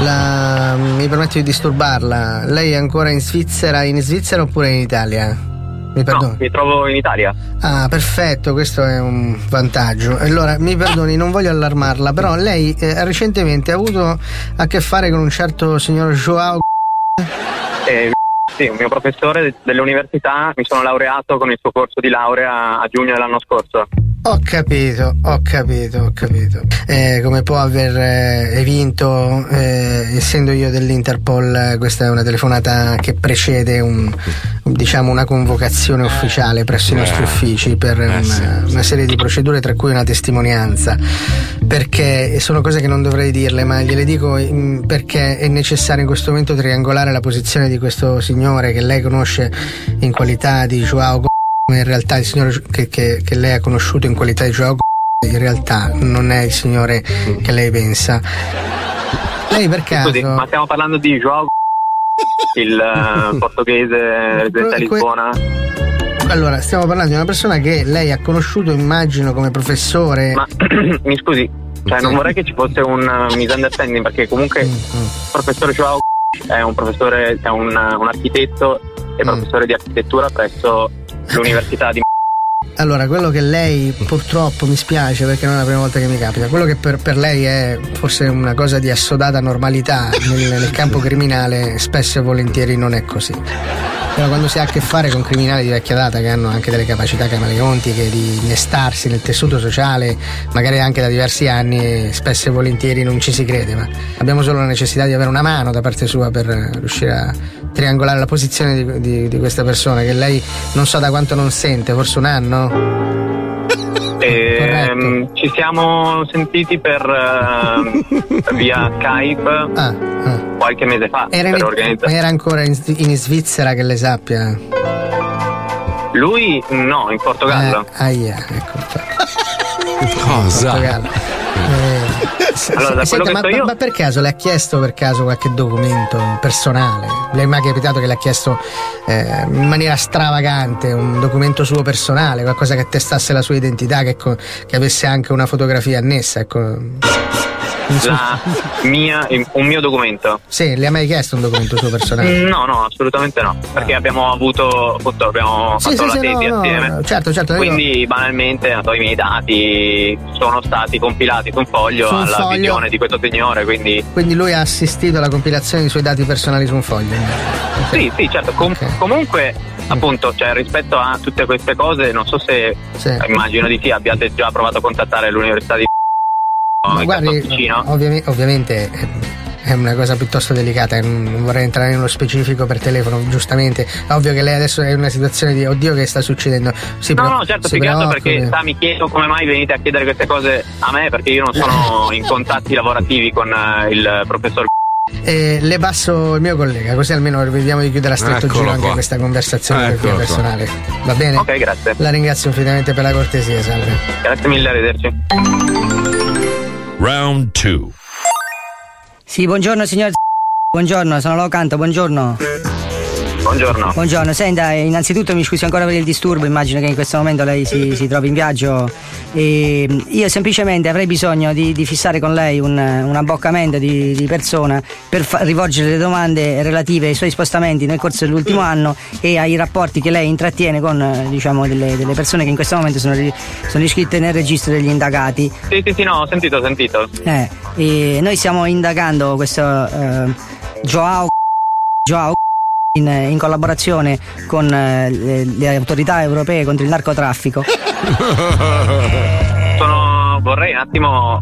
La... Mi permetto di disturbarla. Lei è ancora in Svizzera, in Svizzera oppure in Italia? Mi perdoni. No, mi trovo in Italia. Ah, perfetto, questo è un vantaggio. Allora, mi perdoni, non voglio allarmarla, però lei eh, recentemente ha avuto a che fare con un certo signor Joao. Eh, sì, un mio professore dell'università, mi sono laureato con il suo corso di laurea a giugno dell'anno scorso. Ho capito, ho capito, ho capito. Eh, come può aver eh, vinto, eh, essendo io dell'Interpol, eh, questa è una telefonata che precede un, un, diciamo una convocazione ufficiale presso i nostri uffici per una, una serie di procedure, tra cui una testimonianza. Perché sono cose che non dovrei dirle, ma gliele dico mh, perché è necessario in questo momento triangolare la posizione di questo signore che lei conosce in qualità di Joao, in realtà il signore che, che, che lei ha conosciuto in qualità di gioco in realtà non è il signore che lei pensa. Lei per caso... Scusi, ma stiamo parlando di João, il uh, portoghese di Lisbona? Allora, stiamo parlando di una persona che lei ha conosciuto, immagino, come professore. Ma mi scusi, cioè, non vorrei che ci fosse un misunderstanding, perché comunque il professor João è un professore, è un, un architetto e professore mm. di architettura presso l'università di... Allora, quello che lei, purtroppo mi spiace perché non è la prima volta che mi capita, quello che per, per lei è forse una cosa di assodata normalità nel, nel campo criminale spesso e volentieri non è così. Però quando si ha a che fare con criminali di vecchia data che hanno anche delle capacità camaleontiche di innestarsi nel tessuto sociale, magari anche da diversi anni, spesso e volentieri non ci si crede, ma abbiamo solo la necessità di avere una mano da parte sua per riuscire a triangolare la posizione di, di, di questa persona che lei non so da quanto non sente, forse un anno. Eh, ci siamo sentiti per uh, via Skype ah, ah. qualche mese fa. Era, per in, organizza- era ancora in, in Svizzera, che le sappia. Lui no, in Portogallo. Eh, ah yeah, ecco. Cosa? Portogallo. Eh, s- allora, s- senta, ma, so io... ma per caso le ha chiesto per caso qualche documento personale? Le è mai capitato che le ha chiesto eh, in maniera stravagante un documento suo personale, qualcosa che attestasse la sua identità, che, co- che avesse anche una fotografia annessa? Ecco. La mia, un mio documento? Sì, le ha mai chiesto un documento suo personale? No, no, assolutamente no, perché no. abbiamo avuto abbiamo sì, fatto sì, la sì, tesi no, assieme no, certo, certo, quindi io... banalmente so, i miei dati sono stati compilati su un foglio, su un alla foglio. Visione di questo signore, quindi quindi lui ha assistito alla compilazione dei suoi dati personali su un foglio. Okay. Sì, sì, certo. Com- okay. Comunque appunto, cioè, rispetto a tutte queste cose non so se sì. immagino di sì abbiate già provato a contattare l'università di... Ma guardi, ovvi- ovviamente è una cosa piuttosto delicata, non vorrei entrare nello specifico per telefono, giustamente. Ovvio che lei adesso è in una situazione di oddio che sta succedendo. Si no, pre- no, certo, più che altro perché sa, mi chiedo come mai venite a chiedere queste cose a me, perché io non sono in contatti lavorativi con il professor. Eh, le passo il mio collega, così almeno vediamo di chiudere a stretto giro anche questa conversazione per via personale. Va bene? Ok, grazie. La ringrazio infinitamente per la cortesia, salve. Grazie mille, arrivederci. Round due. Sì, buongiorno signor. Buongiorno, sono Locanto, buongiorno. Buongiorno. Buongiorno, senta, innanzitutto mi scusi ancora per il disturbo, immagino che in questo momento lei si, si trovi in viaggio. E io semplicemente avrei bisogno di, di fissare con lei un, un abboccamento di, di persona per fa- rivolgere le domande relative ai suoi spostamenti nel corso dell'ultimo anno e ai rapporti che lei intrattiene con, diciamo, delle, delle persone che in questo momento sono, sono iscritte nel registro degli indagati. Sì, sì, sì, no, ho sentito, ho sentito. Eh, e noi stiamo indagando questo eh, João João In, in collaborazione con eh, le, le autorità europee contro il narcotraffico. Sono, vorrei un attimo,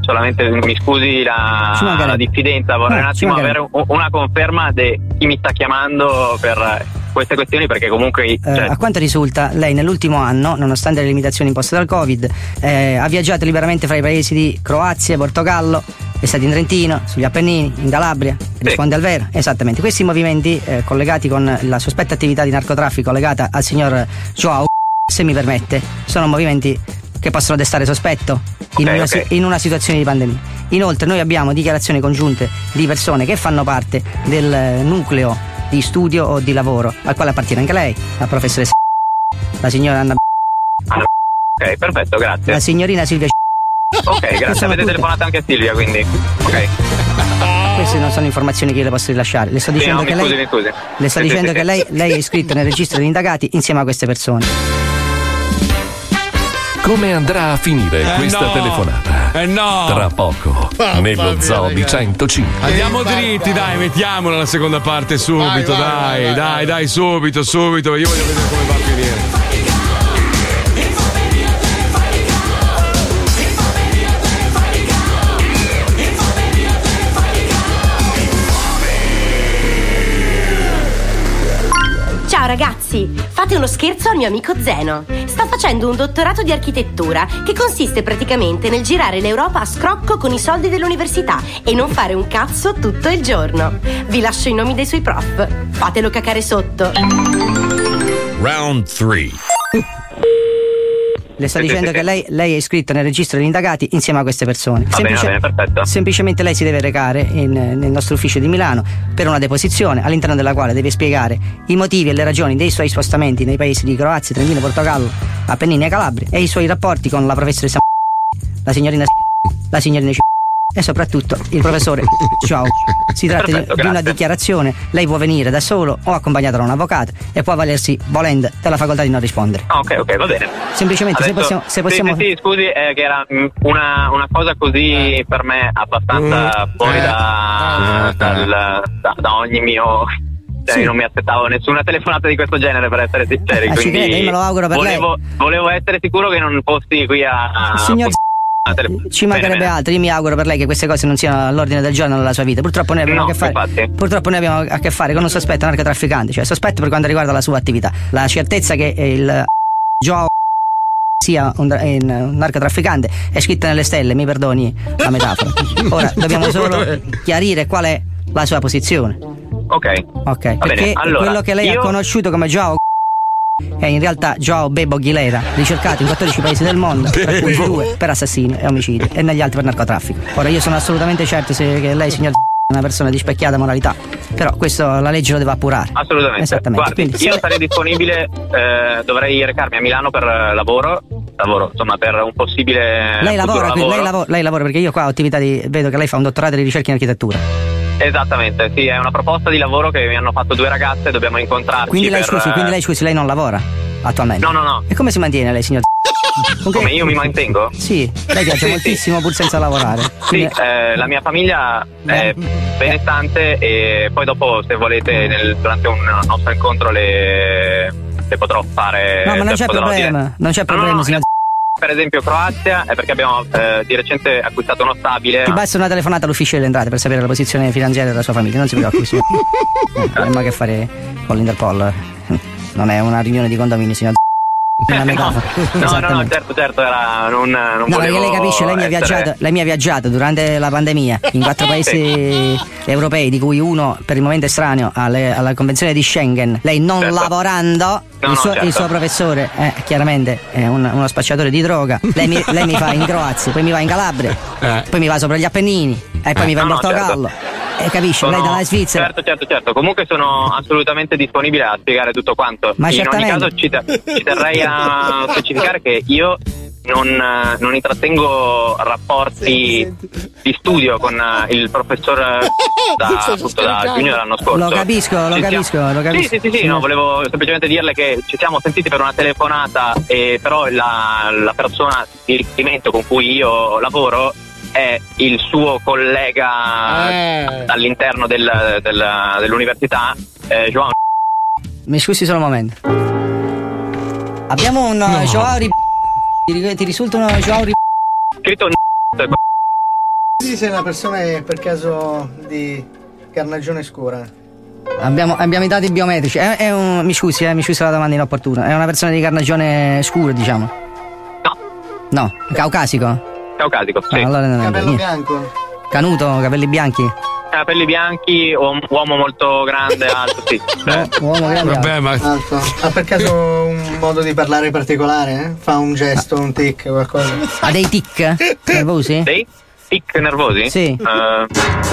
solamente mi scusi la, la diffidenza, vorrei no, un attimo avere un, una conferma di chi mi sta chiamando per queste questioni, perché comunque cioè... eh, a quanto risulta lei nell'ultimo anno, nonostante le limitazioni imposte dal Covid, eh, ha viaggiato liberamente fra i paesi di Croazia, Portogallo, è stato in Trentino, sugli Appennini, in Calabria, risponde sì. al vero, esattamente. Questi movimenti eh, collegati con la sospetta attività di narcotraffico legata al signor João, se mi permette, sono movimenti che possono destare sospetto in, okay, una, okay. in una situazione di pandemia. Inoltre noi abbiamo dichiarazioni congiunte di persone che fanno parte del nucleo di studio o di lavoro al quale appartiene anche lei, la professoressa, la signora Anna, ok, perfetto, grazie, la signorina Silvia. Ok, grazie, avete telefonato anche a Silvia, quindi ok. Queste non sono informazioni che io le posso rilasciare. Le sto dicendo sì, no, che, scusi, lei, scusi. Le sto sì, dicendo sì, che sì. lei lei è iscritta nel registro degli indagati insieme a queste persone. Come andrà a finire eh questa no. telefonata? Eh no! Tra poco, Papà nello mia, Zoo di centocinque. Andiamo vai, dritti, vai. dai, mettiamola la seconda parte subito, vai, vai, dai, vai, dai, vai. dai, dai, subito, subito. Io voglio vedere come va a finire. Ciao ragazzi, fate uno scherzo al mio amico Zeno. Sta facendo un dottorato di architettura che consiste praticamente nel girare l'Europa a scrocco con i soldi dell'università e non fare un cazzo tutto il giorno. Vi lascio i nomi dei suoi prof. Fatelo cacare sotto. Round tre. Le sta dicendo che lei, lei è iscritta nel registro degli indagati insieme a queste persone. Va bene, Semplice, va bene, perfetto. Semplicemente lei si deve recare in, nel nostro ufficio di Milano per una deposizione all'interno della quale deve spiegare i motivi e le ragioni dei suoi spostamenti nei paesi di Croazia, Trentino, Portogallo, Appennini e Calabria e i suoi rapporti con la professoressa, la signorina, la signorina e soprattutto il professore. Ciao. Si tratta Perfetto, di, di una dichiarazione. Lei può venire da solo o accompagnata da un avvocato e può avvalersi, volendo, della facoltà di non rispondere. Ah, ok, ok, va bene. Semplicemente adesso, se possiamo, se possiamo... Sì, sì, sì, scusi, eh, che era una, una cosa così per me abbastanza mm, fuori eh, da, eh, dal, da, da ogni mio... Cioè, sì. Non mi aspettavo nessuna telefonata di questo genere, per essere sinceri. Ah, quindi ci credo, me lo auguro per volevo, lei. Volevo essere sicuro che non fossi qui a... a Signor... Ci mancherebbe altro. Io mi auguro per lei che queste cose non siano all'ordine del giorno della sua vita. Purtroppo noi abbiamo, no, a, che fare, purtroppo noi abbiamo a che fare con un sospetto narcotrafficante, cioè sospetto per quanto riguarda la sua attività. La certezza che il Joao sia un, un narcotrafficante è scritta nelle stelle, mi perdoni la metafora. Ora dobbiamo solo chiarire qual è la sua posizione. Ok, okay. Perché bene, allora, quello che lei io... ha conosciuto come Joao è in realtà Joao Bebo Aguilera, ricercato in quattordici paesi del mondo, tra cui due per assassini e omicidi e negli altri per narcotraffico. Ora io sono assolutamente certo se, che lei, signor, è una persona di specchiata moralità, però questo la legge lo deve appurare. Assolutamente. Esattamente. Guardi, quindi, io se... sarei disponibile, eh, dovrei recarmi a Milano per lavoro lavoro insomma per un possibile lei lavora, lavoro. Lei, lavo- lei lavora perché io qua ho attività di, vedo che lei fa un dottorato di ricerca in architettura. Esattamente, sì, è una proposta di lavoro che mi hanno fatto due ragazze, dobbiamo incontrarci. Quindi lei, per... scusi, quindi lei, scusi, lei non lavora attualmente? No, no, no. E come si mantiene lei, signor? Come, come io mi mantengo? Sì, lei piace sì, moltissimo sì. Pur senza lavorare. Quindi... Sì, eh, la mia famiglia è eh. benestante e poi dopo, se volete, nel, durante un nostro incontro le, le potrò fare... No, ma non c'è problema, dire. non c'è problema, no, no, signor... Per esempio Croazia è perché abbiamo eh, di recente acquistato uno stabile. Ti basta una telefonata all'ufficio delle entrate per sapere la posizione finanziaria della sua famiglia, non si preoccupi. Non ha mai a che fare con l'Interpol, non è una riunione di condominio, signor. Eh, no, no, no, no, certo, certo, era non, non no, volevo. Perché lei capisce, lei mi ha viaggiato, lei mi ha viaggiato durante la pandemia in quattro paesi europei, di cui uno per il momento estraneo alle, alla Convenzione di Schengen. Lei non certo. lavorando, no, il, suo, no, certo. il suo professore è chiaramente è un, uno spacciatore di droga. Lei mi, lei mi fa in Croazia, poi mi va in Calabria, eh. poi mi va sopra gli Appennini e poi eh. mi va in no, Portogallo. Certo. Eh, capisci, sono... lei dalla Svizzera. Certo, certo, certo. Comunque sono assolutamente disponibile a spiegare tutto quanto. Ma in certamente. ogni caso ci, te- ci terrei a specificare che io non, non intrattengo rapporti senti, di studio con il professor da, appunto, da giugno dell'anno scorso. Lo capisco, lo capisco, lo capisco. Sì, sì, sì, sì, no, volevo semplicemente dirle che ci siamo sentiti per una telefonata e però la, la persona di riferimento con cui io lavoro è il suo collega eh. all'interno del, del, dell'università, eh, Joao. Mi scusi solo un momento. Abbiamo un no. Joao Rib... Ti, ti risulta uno Joao Rib... Scritto n***o. Sì, se una persona è per caso di carnagione scura. Abbiamo, abbiamo i dati biometrici. È, è un, mi scusi, eh, mi scusi la domanda inopportuna. È una persona di carnagione scura, diciamo. No. No, caucasico? Caucasico, sì. Ah, allora, no, capello niente. bianco. Canuto, capelli bianchi. Capelli bianchi, uom- uomo molto grande, alto, sì. Eh, uomo grande. Vabbè, ma... alto. Ha per caso un modo di parlare particolare? Eh? Fa un gesto, ah. un tic, qualcosa. Ha dei tic nervosi? Dei tic nervosi? Sì. Uh,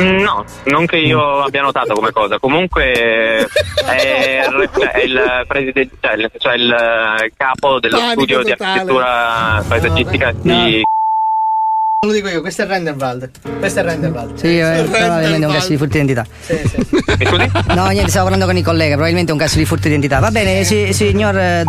no, non che io abbia notato come cosa. Comunque è il presidente, cioè il capo dello Panico studio totale. di architettura paesaggistica no, di... No. Non lo dico io, questo è Renderwald. Questo è Renderwald. Sì, eh, probabilmente è un caso di furto d'identità. Sì, sì. No, niente, stavo parlando con il collega, probabilmente è un caso di furto d'identità. Va bene, sì, signor. Eh,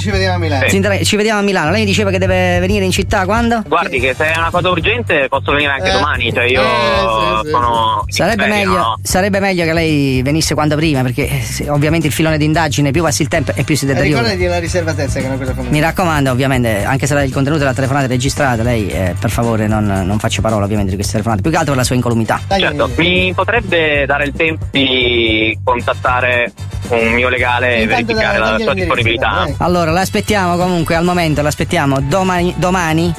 ci vediamo a Milano. Sì. Ci vediamo a Milano. Lei diceva che deve venire in città quando? Guardi, che se è una cosa urgente posso venire anche eh, domani, cioè io eh, sì, sono. Sì. Sarebbe, ferie, meglio, no? sarebbe meglio che lei venisse quanto prima, perché se, ovviamente il filone di indagine, più passa il tempo e più si deteriora. Ricordati la riservatezza, che è una cosa comune. Mi raccomando, ovviamente, anche se il contenuto della telefonata è registrata, lei eh, per favore non, non faccia parola ovviamente di queste telefonate, più che altro per la sua incolumità. Dai, certo, eh, mi potrebbe dare il tempo di contattare un mio legale e verificare la, la sua disponibilità? Dai. Allora, l'aspettiamo comunque al momento, l'aspettiamo domani, domani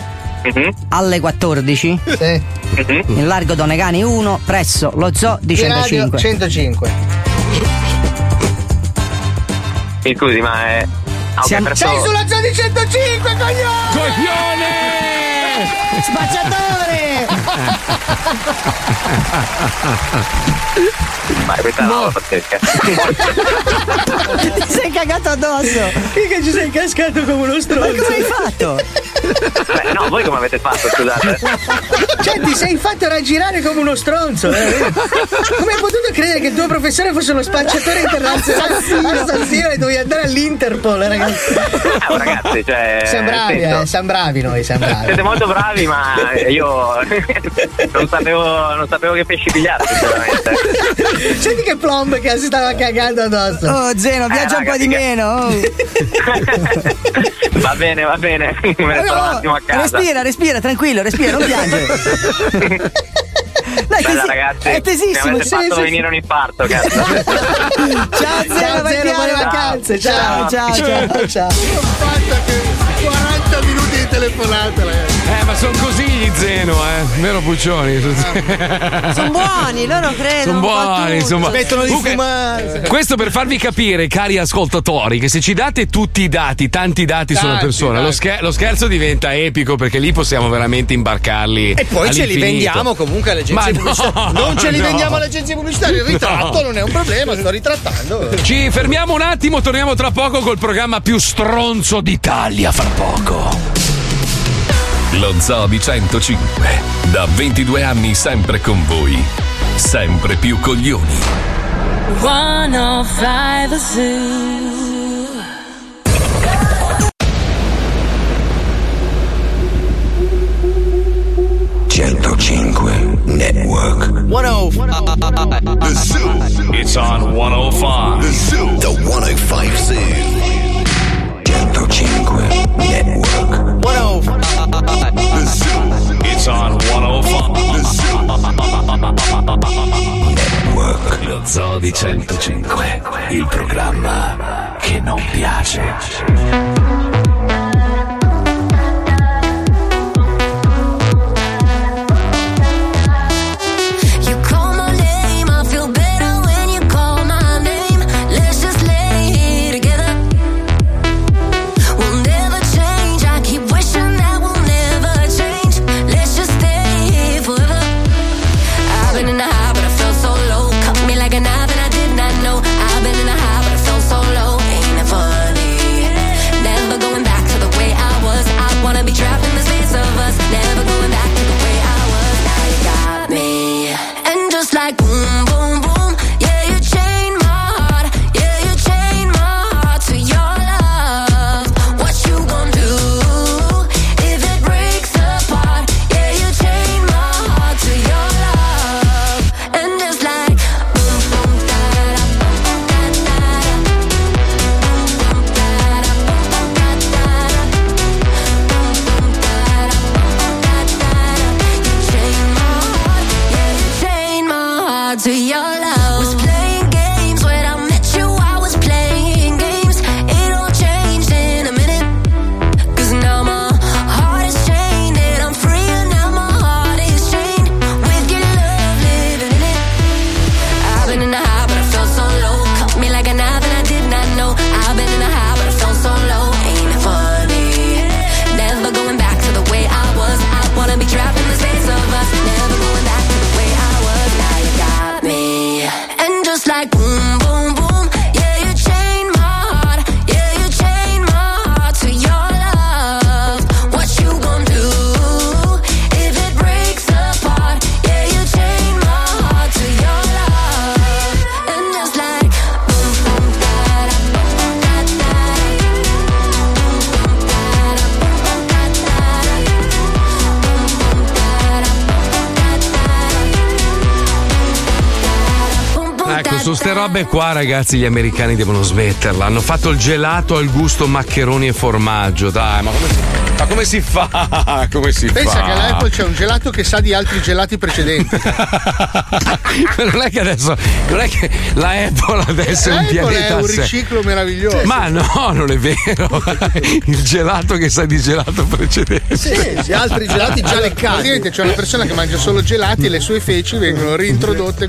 mm-hmm. alle quattordici sì. mm-hmm. in largo Donegani uno presso lo zoo di, di centocinque. centocinque. Mi scusi, ma è Siamo... Okay, sei sulla zona di centocinque, coglione! Coglione! Spacciatore! Ma è questa no. Ti sei cagato addosso! Mica ci sei cascato come uno stronzo! Ma come hai fatto? Beh, no, voi come avete fatto, scusate? Cioè, ti sei fatto raggirare come uno stronzo! Eh? Come hai potuto credere che il tuo professore fosse uno spacciatore internazionale? Assassino, e dovevi andare all'Interpol, ragazzi! No, ragazzi, cioè. Siamo bravi, eh, siamo bravi noi, siamo bravi. Siete molto bravi, ma io non sapevo, non sapevo che pesci pigliare, sinceramente. Senti che plomb che si stava cagando addosso. Oh, Zeno, viaggia eh, un po' di che... meno. Oh. Va bene, va bene. Me ne allora, sono un attimo a casa. Respira, respira, tranquillo, respira, non piange. Dai, bella, tesi- ragazzi, è tesissimo. Mi avete fatto sì, venire sì. un infarto, cazzo. Ciao, Zeno, buone vacanze. Ciao, ciao, ciao, ciao. quaranta minuti di telefonata, ragazzi. Eh, ma sono così gli Zeno, eh. Vero Puccioni? Ah. Sono buoni, loro credono. Sono buoni, insomma. Smettono di fumare. Questo per farvi capire, cari ascoltatori, che se ci date tutti i dati, tanti dati tanti, sulla persona, lo, scher- lo scherzo diventa epico, perché lì possiamo veramente imbarcarli. E poi all'infinito. Ce li vendiamo comunque alle agenzie pubblicitarie. No, non ce li no. vendiamo alle agenzie pubblicitarie. Il ritratto no. non è un problema, sto ritrattando. Ci fermiamo un attimo, torniamo tra poco col programma più stronzo d'Italia, fra poco. Lo Zoo di centocinque, da ventidue anni sempre con voi, sempre più coglioni. centocinque Zoo. centocinque Network. centocinque The Zoo. It's on centocinque The Zoo. The centocinque Zoo. centocinque Network. centocinque The Zoo. It's on centocinque The Zoo. Network. Lo Zoo di centocinque, il programma che non piace. Vabbè, qua ragazzi, gli americani devono smetterla. Hanno fatto il gelato al gusto maccheroni e formaggio. Dai, ma come si Ma come si fa? Come si Pensa fa? Pensa che all'Apple c'è un gelato che sa di altri gelati precedenti. Non è che adesso, non è che la Apple adesso la è un Apple pianeta è un riciclo meraviglioso. Ma no, non è vero. Il gelato che sa di gelato precedente. Sì, sì, altri gelati già leccati. C'è una persona che mangia solo gelati e le sue feci vengono reintrodotte.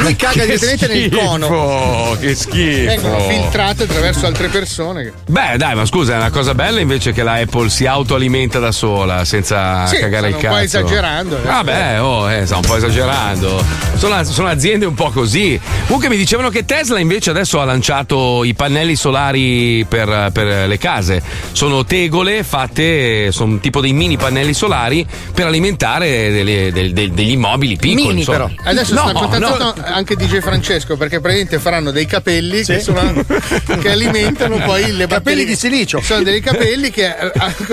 Lui caga direttamente nel cono. Che schifo. Vengono filtrate attraverso altre persone. Beh, dai, ma scusa, è una cosa bella invece che la Apple si autoalimenta da sola senza sì, cagare il cazzo. Un po' esagerando. Eh. Vabbè, oh, eh, sta un po' esagerando. Sono, sono aziende un po' così. Comunque mi dicevano che Tesla invece adesso ha lanciato i pannelli solari per, per le case. Sono tegole fatte, sono tipo dei mini pannelli solari per alimentare delle, del, del, degli immobili piccoli. Mini insomma. Però. Adesso no, sta contattando no. anche D J Francesco perché praticamente faranno dei capelli sì. che, sono, che alimentano poi le capelli di silicio. Sono dei capelli che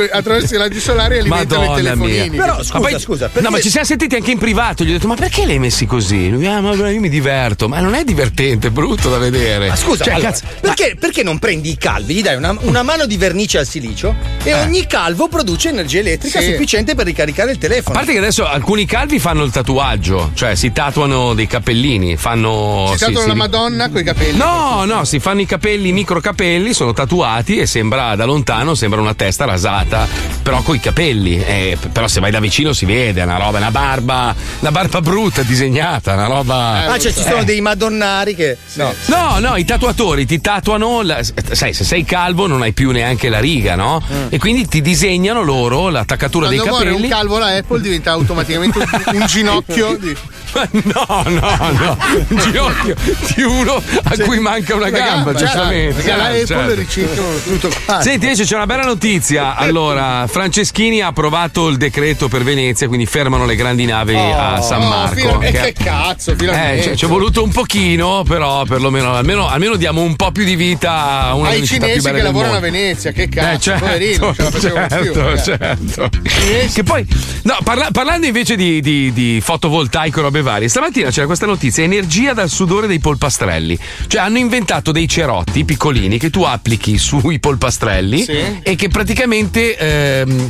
attraverso i raggi solari alimentano Madonna i telefonini. Mia. Però scusa, ma poi, scusa. No, ma ci siamo sentiti anche in privato. Gli ho detto, ma perché le hai messi così? Lui, ah, ma io mi diverto. Ma non è divertente, è brutto da vedere. Ma scusa, cioè, allora, cazzo, perché, ma... perché non prendi i calvi? Gli dai una, una mano di vernice al silicio e eh. ogni calvo produce energia elettrica sì. sufficiente per ricaricare il telefono. A parte che adesso alcuni calvi fanno il tatuaggio, cioè si tatuano dei cappellini, fanno. Si, si tatuano si, la si... Madonna coi capelli. No, no, si fanno i capelli, i micro capelli, sono tatuati e sembra da lontano, sembra una testa rasata, però coi capelli. Eh, però se vai da vicino si vede, è una roba, una barba, una barba brutta disegnata, una roba. Ah, cioè ci sono eh. dei madonnari che. Sì. No. no, no, i tatuatori ti tatuano. La... Sai, se sei calvo non hai più neanche la riga, no? Mm. E quindi ti disegnano loro l'attaccatura Quando dei capelli. Quando muore un calvo la Apple diventa automaticamente un, un ginocchio di. Ma no, no, no, un ginocchio di uno a cioè, cui manca una, una gamba, gamba giustamente. Cioè, la, la Apple certo. ricicla tutto. Ah, senti, invece c'è una bella notizia. Allora, Franceschini ha approvato il decreto per Venezia, quindi fermano le grandi navi oh, a San Marco. No, fino, che, che cazzo, eh, cioè, ci è voluto un pochino, però perlomeno almeno, almeno diamo un po' più di vita a una delle città più belle del mondo. Ai cinesi che lavorano a Venezia, che cazzo, eh, certo, poverino, certo, ce la facevano più. Certo. Che poi, no, parla, parlando invece di, di, di fotovoltaico, robe varie, stamattina c'era questa notizia: energia dal sudore dei polpastrelli. Cioè, hanno inventato dei cerotti piccolini che tu applichi sui polpastrelli sì. e che praticamente ehm,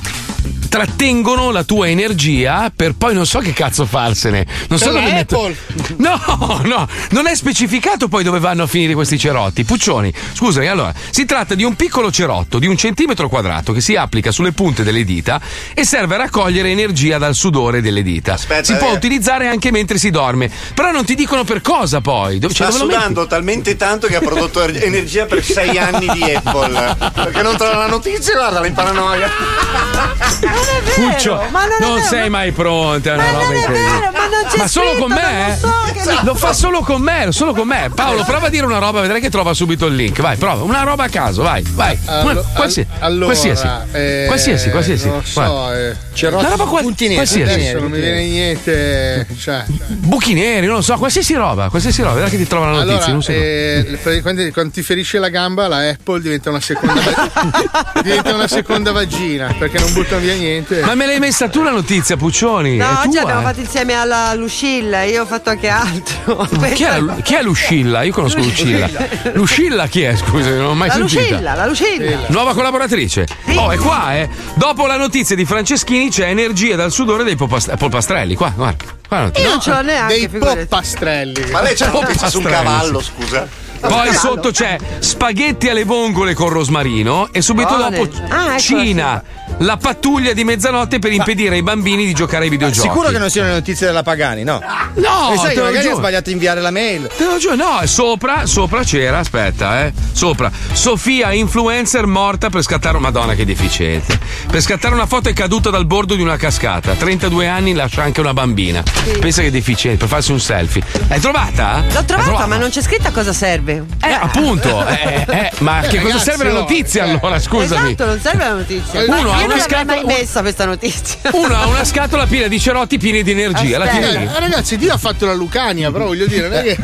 trattengono la tua energia per poi non so che cazzo farsene. Non so dove metto... No, no, non è specificato poi dove vanno a finire questi cerotti. Puccioni, scusami, allora, si tratta di un piccolo cerotto di un centimetro quadrato che si applica sulle punte delle dita e serve a raccogliere energia dal sudore delle dita. Aspetta, si può eh. utilizzare anche mentre si dorme, però non ti dicono per cosa poi. Dove, cioè, sta dove sudando metti? Talmente tanto che ha prodotto energia per sei anni di Apple. Perché non trova la notizia, guarda, la paranoia. Non è vero, ma non, non è vero, sei mai pronta, ma non è vero, ma non c'è ma solo scritto, con me, eh? so esatto. Lo fa solo con me, solo con me. Paolo, prova a dire una roba, vedrai che trova subito il link. Vai, prova una roba a caso, vai, vai. Una, allo, qualsiasi, allora, qualsiasi, eh, qualsiasi, qualsiasi. Non so, eh, c'è roba qual- qualsiasi. Adesso non mi viene niente. Cioè. Buchi neri, non lo so, qualsiasi roba, qualsiasi roba, vedrai che ti trova la notizia. Allora, non so. eh, quando, quando ti ferisce la gamba, la Apple diventa una seconda, diventa una seconda vagina perché non buttano via niente. Niente. Ma me l'hai messa tu la notizia, Puccioni? No, oggi abbiamo fatto insieme alla Lucilla, io ho fatto anche altro. Chi è, chi è Lucilla? Io conosco Lucilla. Lucilla, Lucilla chi è? Scusa, non ho mai la sentita. Lucilla, la Lucilla. Nuova collaboratrice. Sì. Oh, è qua, eh. Dopo la notizia di Franceschini c'è energia dal sudore dei polpast- polpastrelli. Qua, guarda. guarda. Io no, non ce l'ho neanche. Dei figurati. Polpastrelli. Ma lei c'ha l'ho su un cavallo, scusa. Poi sotto c'è spaghetti alle vongole con rosmarino e subito Buone. dopo ah, ecco Cina, la, la pattuglia di mezzanotte per impedire Ma... ai bambini di giocare ai videogiochi. Sicuro che non siano le notizie della Pagani, no? No, e sai che magari ho sbagliato a inviare la mail. Te lo giuro, no, sopra, sopra c'era, aspetta, eh, sopra. Sofia, influencer morta per scattare, Madonna che deficiente. Per scattare una foto è caduta dal bordo di una cascata. trentadue anni, lascia anche una bambina. Sì. Pensa che deficiente, per farsi un selfie. L'hai trovata? L'ho trovata, trovata, ma non c'è scritta cosa serve. Eh, eh, appunto, eh, eh, ma eh, che ragazzi, cosa serve la notizia eh, allora? Scusami. Esatto, non serve la notizia. Uno ma ha io una non scatola, mai messa questa notizia. Uno ha una scatola piena di cerotti pieni di energia. La eh, ragazzi, Dio ha fatto la Lucania, però voglio dire, non è che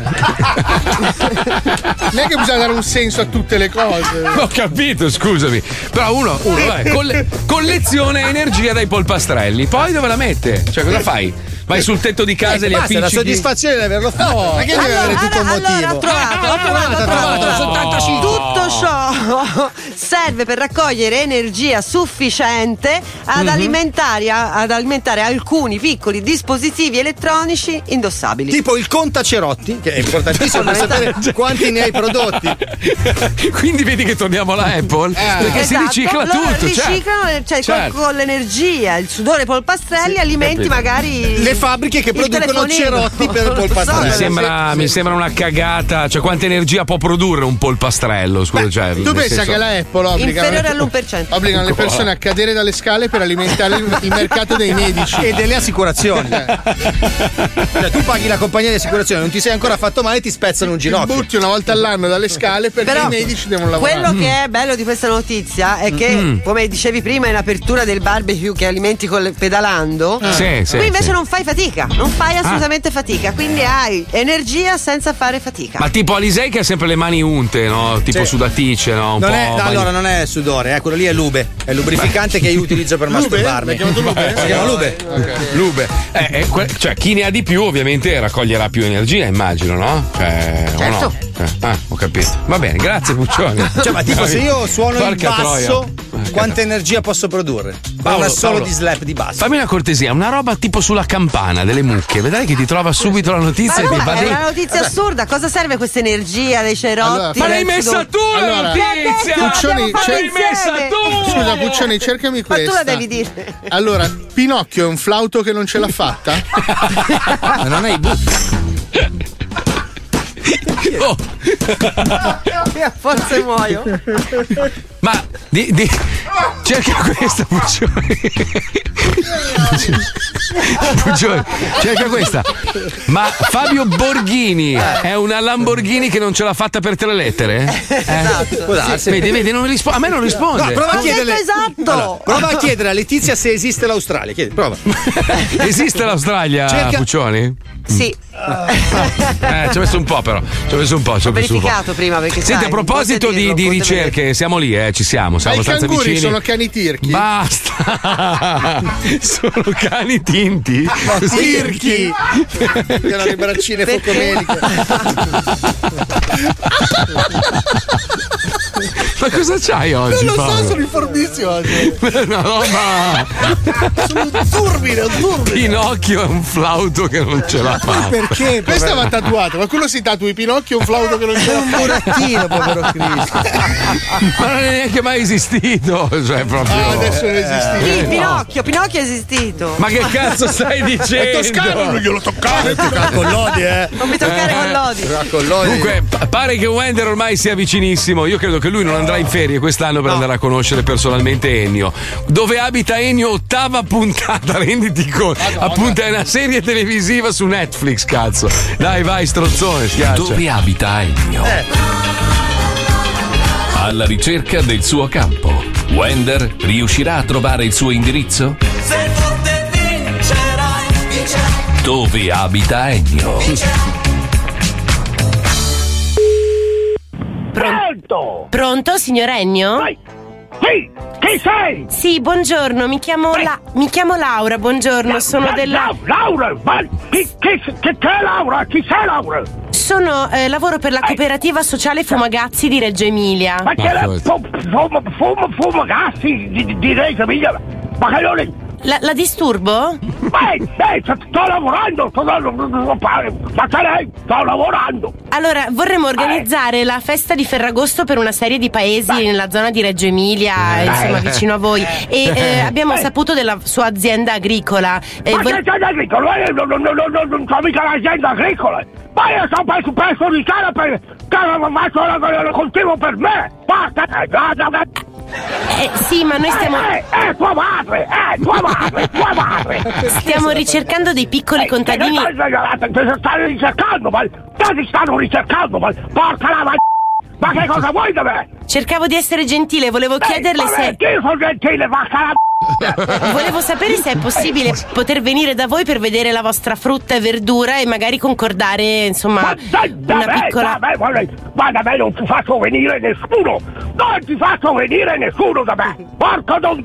non è che bisogna dare un senso a tutte le cose. Ho capito, scusami. Però uno, uno vabbè, coll- collezione energia dai polpastrelli. Poi dove la mette? Cioè, cosa fai? Vai sul tetto di casa eh, e li appiccichi. La soddisfazione di averlo fatto. No, ma che allora, deve avere tutto allora, un motivo? Allora, l'ho trovato, l'ho trovato, l'ho trovato. Tutto Tutto ciò serve per raccogliere energia sufficiente ad, mm-hmm. alimentare, ad alimentare alcuni piccoli dispositivi elettronici indossabili. Tipo il contacerotti, che è importantissimo per sapere quanti ne hai prodotti. Quindi vedi che torniamo alla Apple, eh, perché esatto, si ricicla loro tutto. Riciclano, certo. cioè, certo. con l'energia, il sudore, polpastrelli, sì, alimenti capito. magari. Le fabbriche che producono cerotti per polpastrelli. Mi sembra, sì. mi sembra una cagata, cioè quanta energia può produrre un polpastrello? Scusa, beh, cioè, tu pensa senso... che la Apple obbliga inferiore all'uno per cento obbliga le persone a cadere dalle scale per alimentare il, il mercato dei medici e delle assicurazioni. Cioè, tu paghi la compagnia di assicurazione, non ti sei ancora fatto male, ti spezzano un ginocchio. Ti butti una volta all'anno dalle scale perché però, i medici devono lavorare. Quello mm. che è bello di questa notizia è che, mm. come dicevi prima, in apertura del barbecue che alimenti col, pedalando, ah. sì, qui sì, invece sì. non fai fatica, non fai assolutamente ah. fatica, quindi hai energia senza fare fatica. Ma tipo Alisei che ha sempre le mani unte, no? Tipo sì. sudatice, no? Un non po'. È, no, allora non è sudore, eh, quello lì è lube, è lubrificante Beh. che io utilizzo per lube? masturbarmi. Lube? Lube? Si chiama lube. Okay. Lube. Eh, eh, que- cioè chi ne ha di più ovviamente raccoglierà più energia, immagino, no? Cioè, certo. O no? Eh, ah, ho capito. Va bene, grazie Puccioni. Cioè, ma tipo se io suono Porca il basso, troia. quanta energia posso produrre? Paolo, una solo Paolo. di slap di basso. Fammi una cortesia, una roba tipo sulla campana delle mucche, vedrai che ti trova subito la notizia. Ma e no, ti è una notizia vabbè. assurda, cosa serve questa energia dei cerotti? Allora, ma l'hai messa tu allora, la notizia! Puccioni, cer- messa tu! Scusa Puccioni, cercami questa. Ma tu la devi dire. Allora, Pinocchio è un flauto che non ce l'ha fatta? Ma non hai butti. Oh. No, forse muoio. Ma di, di, cerca questa, Puccioni. Puccioni, cerca questa. Ma Fabio Borghini è una Lamborghini che non ce l'ha fatta per tre lettere? Eh? Esatto. Sì. Vedi, vedi, non rispo- a me non risponde. No, prova, a chiedere... esatto. allora, prova a chiedere a Letizia se esiste l'Australia. Chiedi, prova. Esiste l'Australia, cerca... Puccioni? Sì. Eh, ci ho messo un po', però. Ci ho messo un po'. Ci ho, ho verificato po'. prima perché. Senti, sai, a proposito di, dirlo, di ricerche, vedere. siamo lì, eh, ci siamo. Siamo abbastanza vicini. Sono cani tirchi. Basta. Sono cani tinti. No, tirchi. Che erano le braccine focomeliche. Ma cosa c'hai oggi? Non lo so, sono informissimo oggi. No, no, ma. Sono un turbine, un turbine. Pinocchio è un flauto che non ce l'ha fatta. Perché? Questo va tatuato, ma quello si tatui Pinocchio è un flauto che non ce l'ha fatta. È un burattino, povero Cristo. Ma non è neanche mai esistito. Cioè, proprio. Ah, adesso non esistito. Sì, Pinocchio, Pinocchio è esistito. Ma che cazzo stai dicendo? È toscano, non glielo toccare. Con l'odi, eh. Non mi toccare eh. con l'odi. Con l'odi. Comunque, pare che Wender ormai sia vicinissimo. Io credo che lui non andrà in ferie quest'anno per no. andare a conoscere personalmente Ennio. Dove abita Ennio? Ottava puntata, renditi conto. Appunto è una serie televisiva su Netflix, cazzo. Dai, vai, strozzone, schiaccia. Dove abita Ennio? Eh. Alla ricerca del suo campo. Wender riuscirà a trovare il suo indirizzo? Se forte vincerai, vincerai. Dove abita Ennio? Vincerai. Pronto? Pronto, signor Ennio? Vai. Sì, chi sei? Sì, buongiorno, mi chiamo, La- mi chiamo Laura, buongiorno, la- sono la- della... La- Laura, ma chi, chi, chi, chi è Laura? Chi sei Laura? Sono, eh, lavoro per la cooperativa sociale Fumagazzi di Reggio Emilia. Ma che la Fumagazzi di Reggio Emilia? Ma che non è... La, la disturbo? Beh, beh, sto lavorando, sto, ma che lei, sto lavorando. Allora, vorremmo organizzare eh. la festa di Ferragosto per una serie di paesi beh. nella zona di Reggio Emilia, eh. insomma, vicino a voi. E eh, abbiamo beh. saputo della sua azienda agricola. Eh, ma vor- che azienda agricola? Io non, non, non, non, non so mica l'azienda agricola. Ma io sono pezzo, pezzo di terra per... che lo coltivo per me. Basta, Eh, sì, ma noi stiamo. Eh, eh, eh, tua madre! Eh, tua madre! Tua madre! Stiamo ricercando dei piccoli eh, contadini. Ti stanno ricercando, ma. Ti stanno ricercando, ma. Porca la ma. Ma che cosa vuoi da me? Cercavo di essere gentile, volevo eh, chiederle vabbè, se. Io sono gentile, ma la. Volevo sapere se è possibile poter venire da voi per vedere la vostra frutta e verdura e magari concordare, insomma, ma da, da una me, piccola. Da me, ma da me non ti faccio venire nessuno! Non ti faccio venire nessuno da me! Porco don.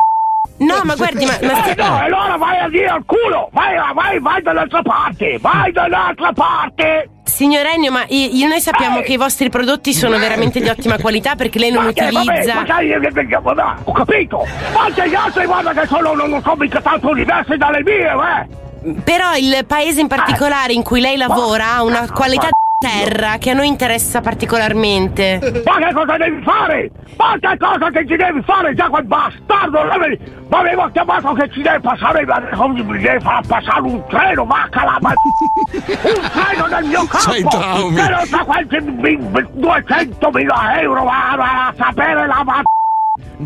No, ma guardi, ma. ma eh, no, allora vai a dire al culo! Vai, vai, vai dall'altra parte! Vai dall'altra parte! Signor Ennio, ma io, io noi sappiamo eh. che i vostri prodotti sono veramente di ottima qualità, perché lei non ma utilizza. Che, vabbè, vabbè, ho capito! Quante gli altri, guarda che sono non comincia tanto diverse dalle mie, eh! Però il paese in particolare eh. in cui lei lavora ha una qualità ma... terra che a noi interessa particolarmente. Ma che cosa devi fare? Ma che cosa che ci devi fare? Già quel bastardo mi aveva chiamato che ci deve passare, ma mi deve far passare un treno, vacca la ma... un treno nel mio campo che non sa quanti duecentomila euro a, a, a sapere la ma...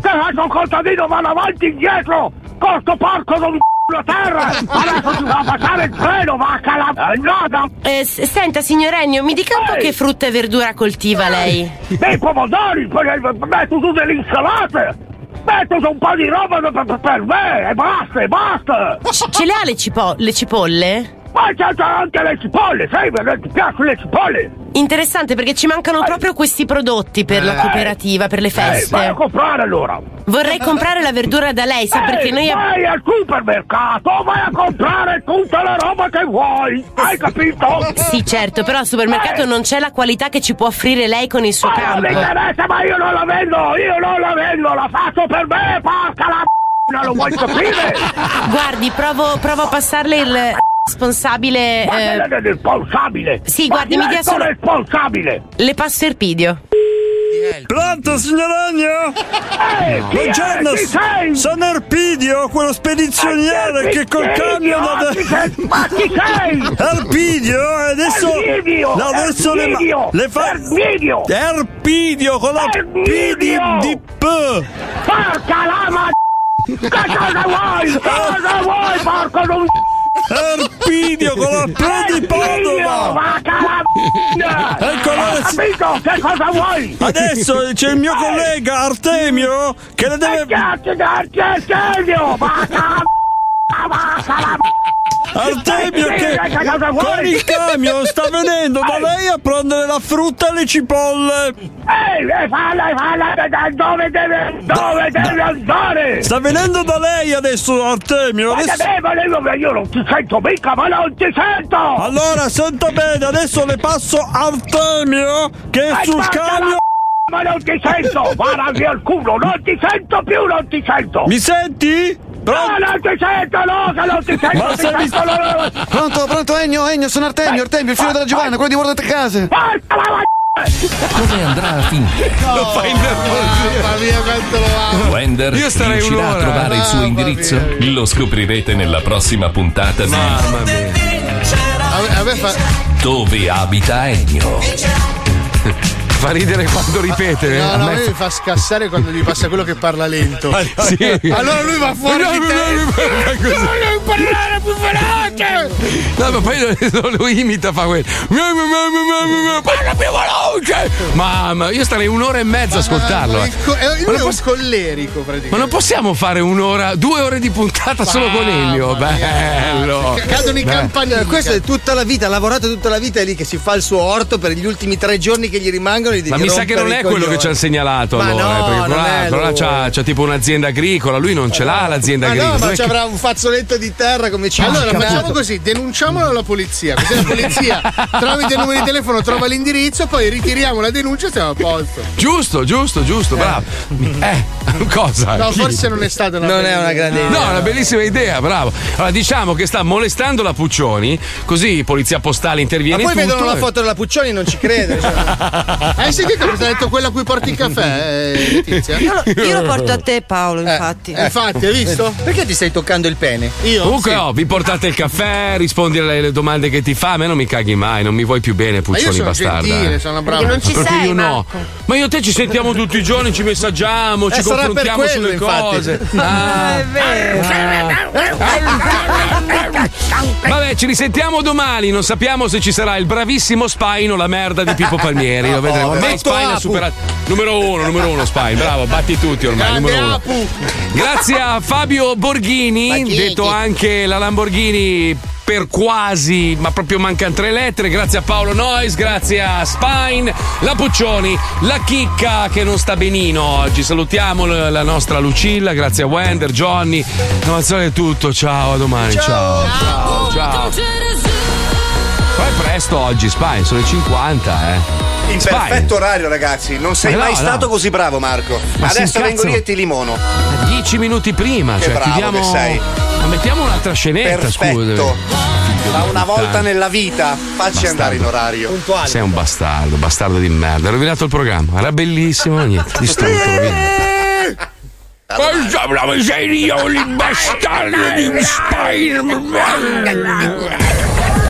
che faccio un contadino, vanno avanti e indietro con sto porco non... la terra, adesso si va a passare il treno, vacca la nota. Eh, senta, signor Ennio, mi dica un po' che frutta e verdura coltiva lei. Dei pomodori, metto su delle insalate, metto su un po' di roba per, per me, e basta, e basta. Ce le ha le, cipo- le cipolle? Ma c'è anche le cipolle, sai, perché ti piacciono le cipolle. Interessante, perché ci mancano eh. proprio questi prodotti per eh. la cooperativa, per le feste. Eh, vai a comprare allora. Vorrei comprare la verdura da lei, sa eh, perché noi... vai ab- al supermercato, vai a comprare tutta la roba che vuoi, hai capito? Sì, certo, però al supermercato eh. non c'è la qualità che ci può offrire lei con il suo ma campo. Ma non mi interessa, ma io non la vendo, io non la vendo, la faccio per me, porca la... non lo vuoi capire? Guardi, provo, provo a passarle il... responsabile. Ma eh... è responsabile? Sì, ma guardi, mi dia solo responsabile. Le passo Erpidio. Pronto, signor Ennio? Eh, no. Buongiorno, eh, sono Erpidio, quello spedizioniere eh, che col camion da... Ma chi sei? Erpidio, adesso... Erpidio! No, adesso Erpidio. Le, le fa... Erpidio! Erpidio, con la P di, di P! Porca la ma... Che cosa vuoi? Che cosa vuoi, porco non... Erpidio con la P di Padova, ma calabina, il colore... Amico, che cosa vuoi? Adesso c'è il mio collega Artemio che le deve... Artemio, ma calabina, Artemio che con il camion sta venendo da lei a prendere la frutta e le cipolle. Ehi, falla, falla, dove deve, dove deve andare? Sta venendo da lei adesso Artemio. Ma adesso... beh, ma lei, io non ti sento mica, ma non ti sento. Allora, senta bene, adesso le passo Artemio che è sul camion. Ma non ti sento, vada via il culo, non ti sento più, non ti sento. Mi senti? Pronto? No, non ti sento, no, che non ti sento, ti sento, mi... no, no, no. Pronto, pronto, Ennio, Ennio, sono Artemio, Artemio, il figlio della Giovanna, quello di Guardate Case. Porca la ma... Dove andrà a finire? No, lo fai nervoso. Mamma mia, quanto lo amo. Wender io starei riuscirà un'ora a trovare il suo indirizzo? Mia. Lo scoprirete nella prossima puntata di... Mamma mia. A me fa... Dove abita Ennio? Fa ridere quando ripete. No, no, a me mi fa scassare quando gli passa quello che parla lento. Sì. Allora lui va fuori no, di no, te. No, no, devi parlare più veloce. No, ma poi lo imita, fa quello. Parla più veloce. Mamma, io starei un'ora e mezza a ascoltarlo. Ah, co- è un po' scollerico praticamente. Ma non possiamo fare un'ora, due ore di puntata ah, solo con Ennio. Bello. Cadono i campanelli. Questa è tutta la vita, ha lavorato tutta la vita, è lì che si fa il suo orto per gli ultimi tre giorni che gli rimangono. Ma mi sa che non è quello coglione che ci hanno segnalato. Ma allora, no, perché là, però là c'ha, c'ha tipo un'azienda agricola, lui non ce l'ha l'azienda ma agricola. No, ma ci avrà che... un fazzoletto di terra come ci Allora capito. Facciamo così, denunciamolo alla polizia, così la polizia tramite il numero di telefono trova l'indirizzo, poi ritiriamo la denuncia e siamo a posto. Giusto, giusto, giusto, eh. bravo. Eh, cosa? No, forse non è stata una, non bella... è una grande idea. No, è una bellissima idea, bravo. Allora diciamo che sta molestando la Puccioni, così polizia postale interviene. Ma poi tutto, vedono la foto della Puccioni e non ci crede. Cioè. Hai sentito cosa ha detto quella a cui porti il caffè, eh, Letizia? Io lo, io lo porto a te, Paolo, infatti. Eh, eh, infatti, hai visto? Perché ti stai toccando il pene? Io? Comunque, sì. no, vi portate il caffè, rispondi alle domande che ti fa, a me non mi caghi mai, non mi vuoi più bene, Puccioni bastarda. Ma io sono gentile, sono bravo. Non ci Perché sei, io Marco. No. Ma io e te ci sentiamo tutti i giorni, ci messaggiamo, eh, ci confrontiamo quello, sulle infatti. cose. Ah, è vero. Ah. Vabbè, ci risentiamo domani, non sappiamo se ci sarà il bravissimo Spine o la merda di Pippo Palmieri, lo vedremo. Ormai Spine ha superato numero uno, numero uno Spine, bravo, batti tutti ormai, numero uno. Grazie a Fabio Borghini, detto anche la Lamborghini per quasi, ma proprio mancano tre lettere. Grazie a Paolo Nois, grazie a Spine, la Puccioni, la Chicca che non sta benino oggi. Salutiamo la nostra Lucilla, grazie a Wender, Johnny, non alzare tutto, ciao, a domani, ciao, ciao, ciao. Poi presto. fatto oggi, Spine? Sono le cinquanta, eh. In Spine. Perfetto orario, ragazzi. Non sei eh mai no, stato no. così bravo, Marco. Ma adesso vengo lì e ti limono. Dieci minuti prima. Che cioè, bravo diamo... che sei. Ma mettiamo un'altra scenetta. Perfetto. Ma una volta nella vita facci bastardo. andare in orario. Puntuale. Sei un bastardo, bastardo di merda. Hai rovinato il programma. Era bellissimo, niente. Distrutto. Ma sei io, l'imbastardo di Spine.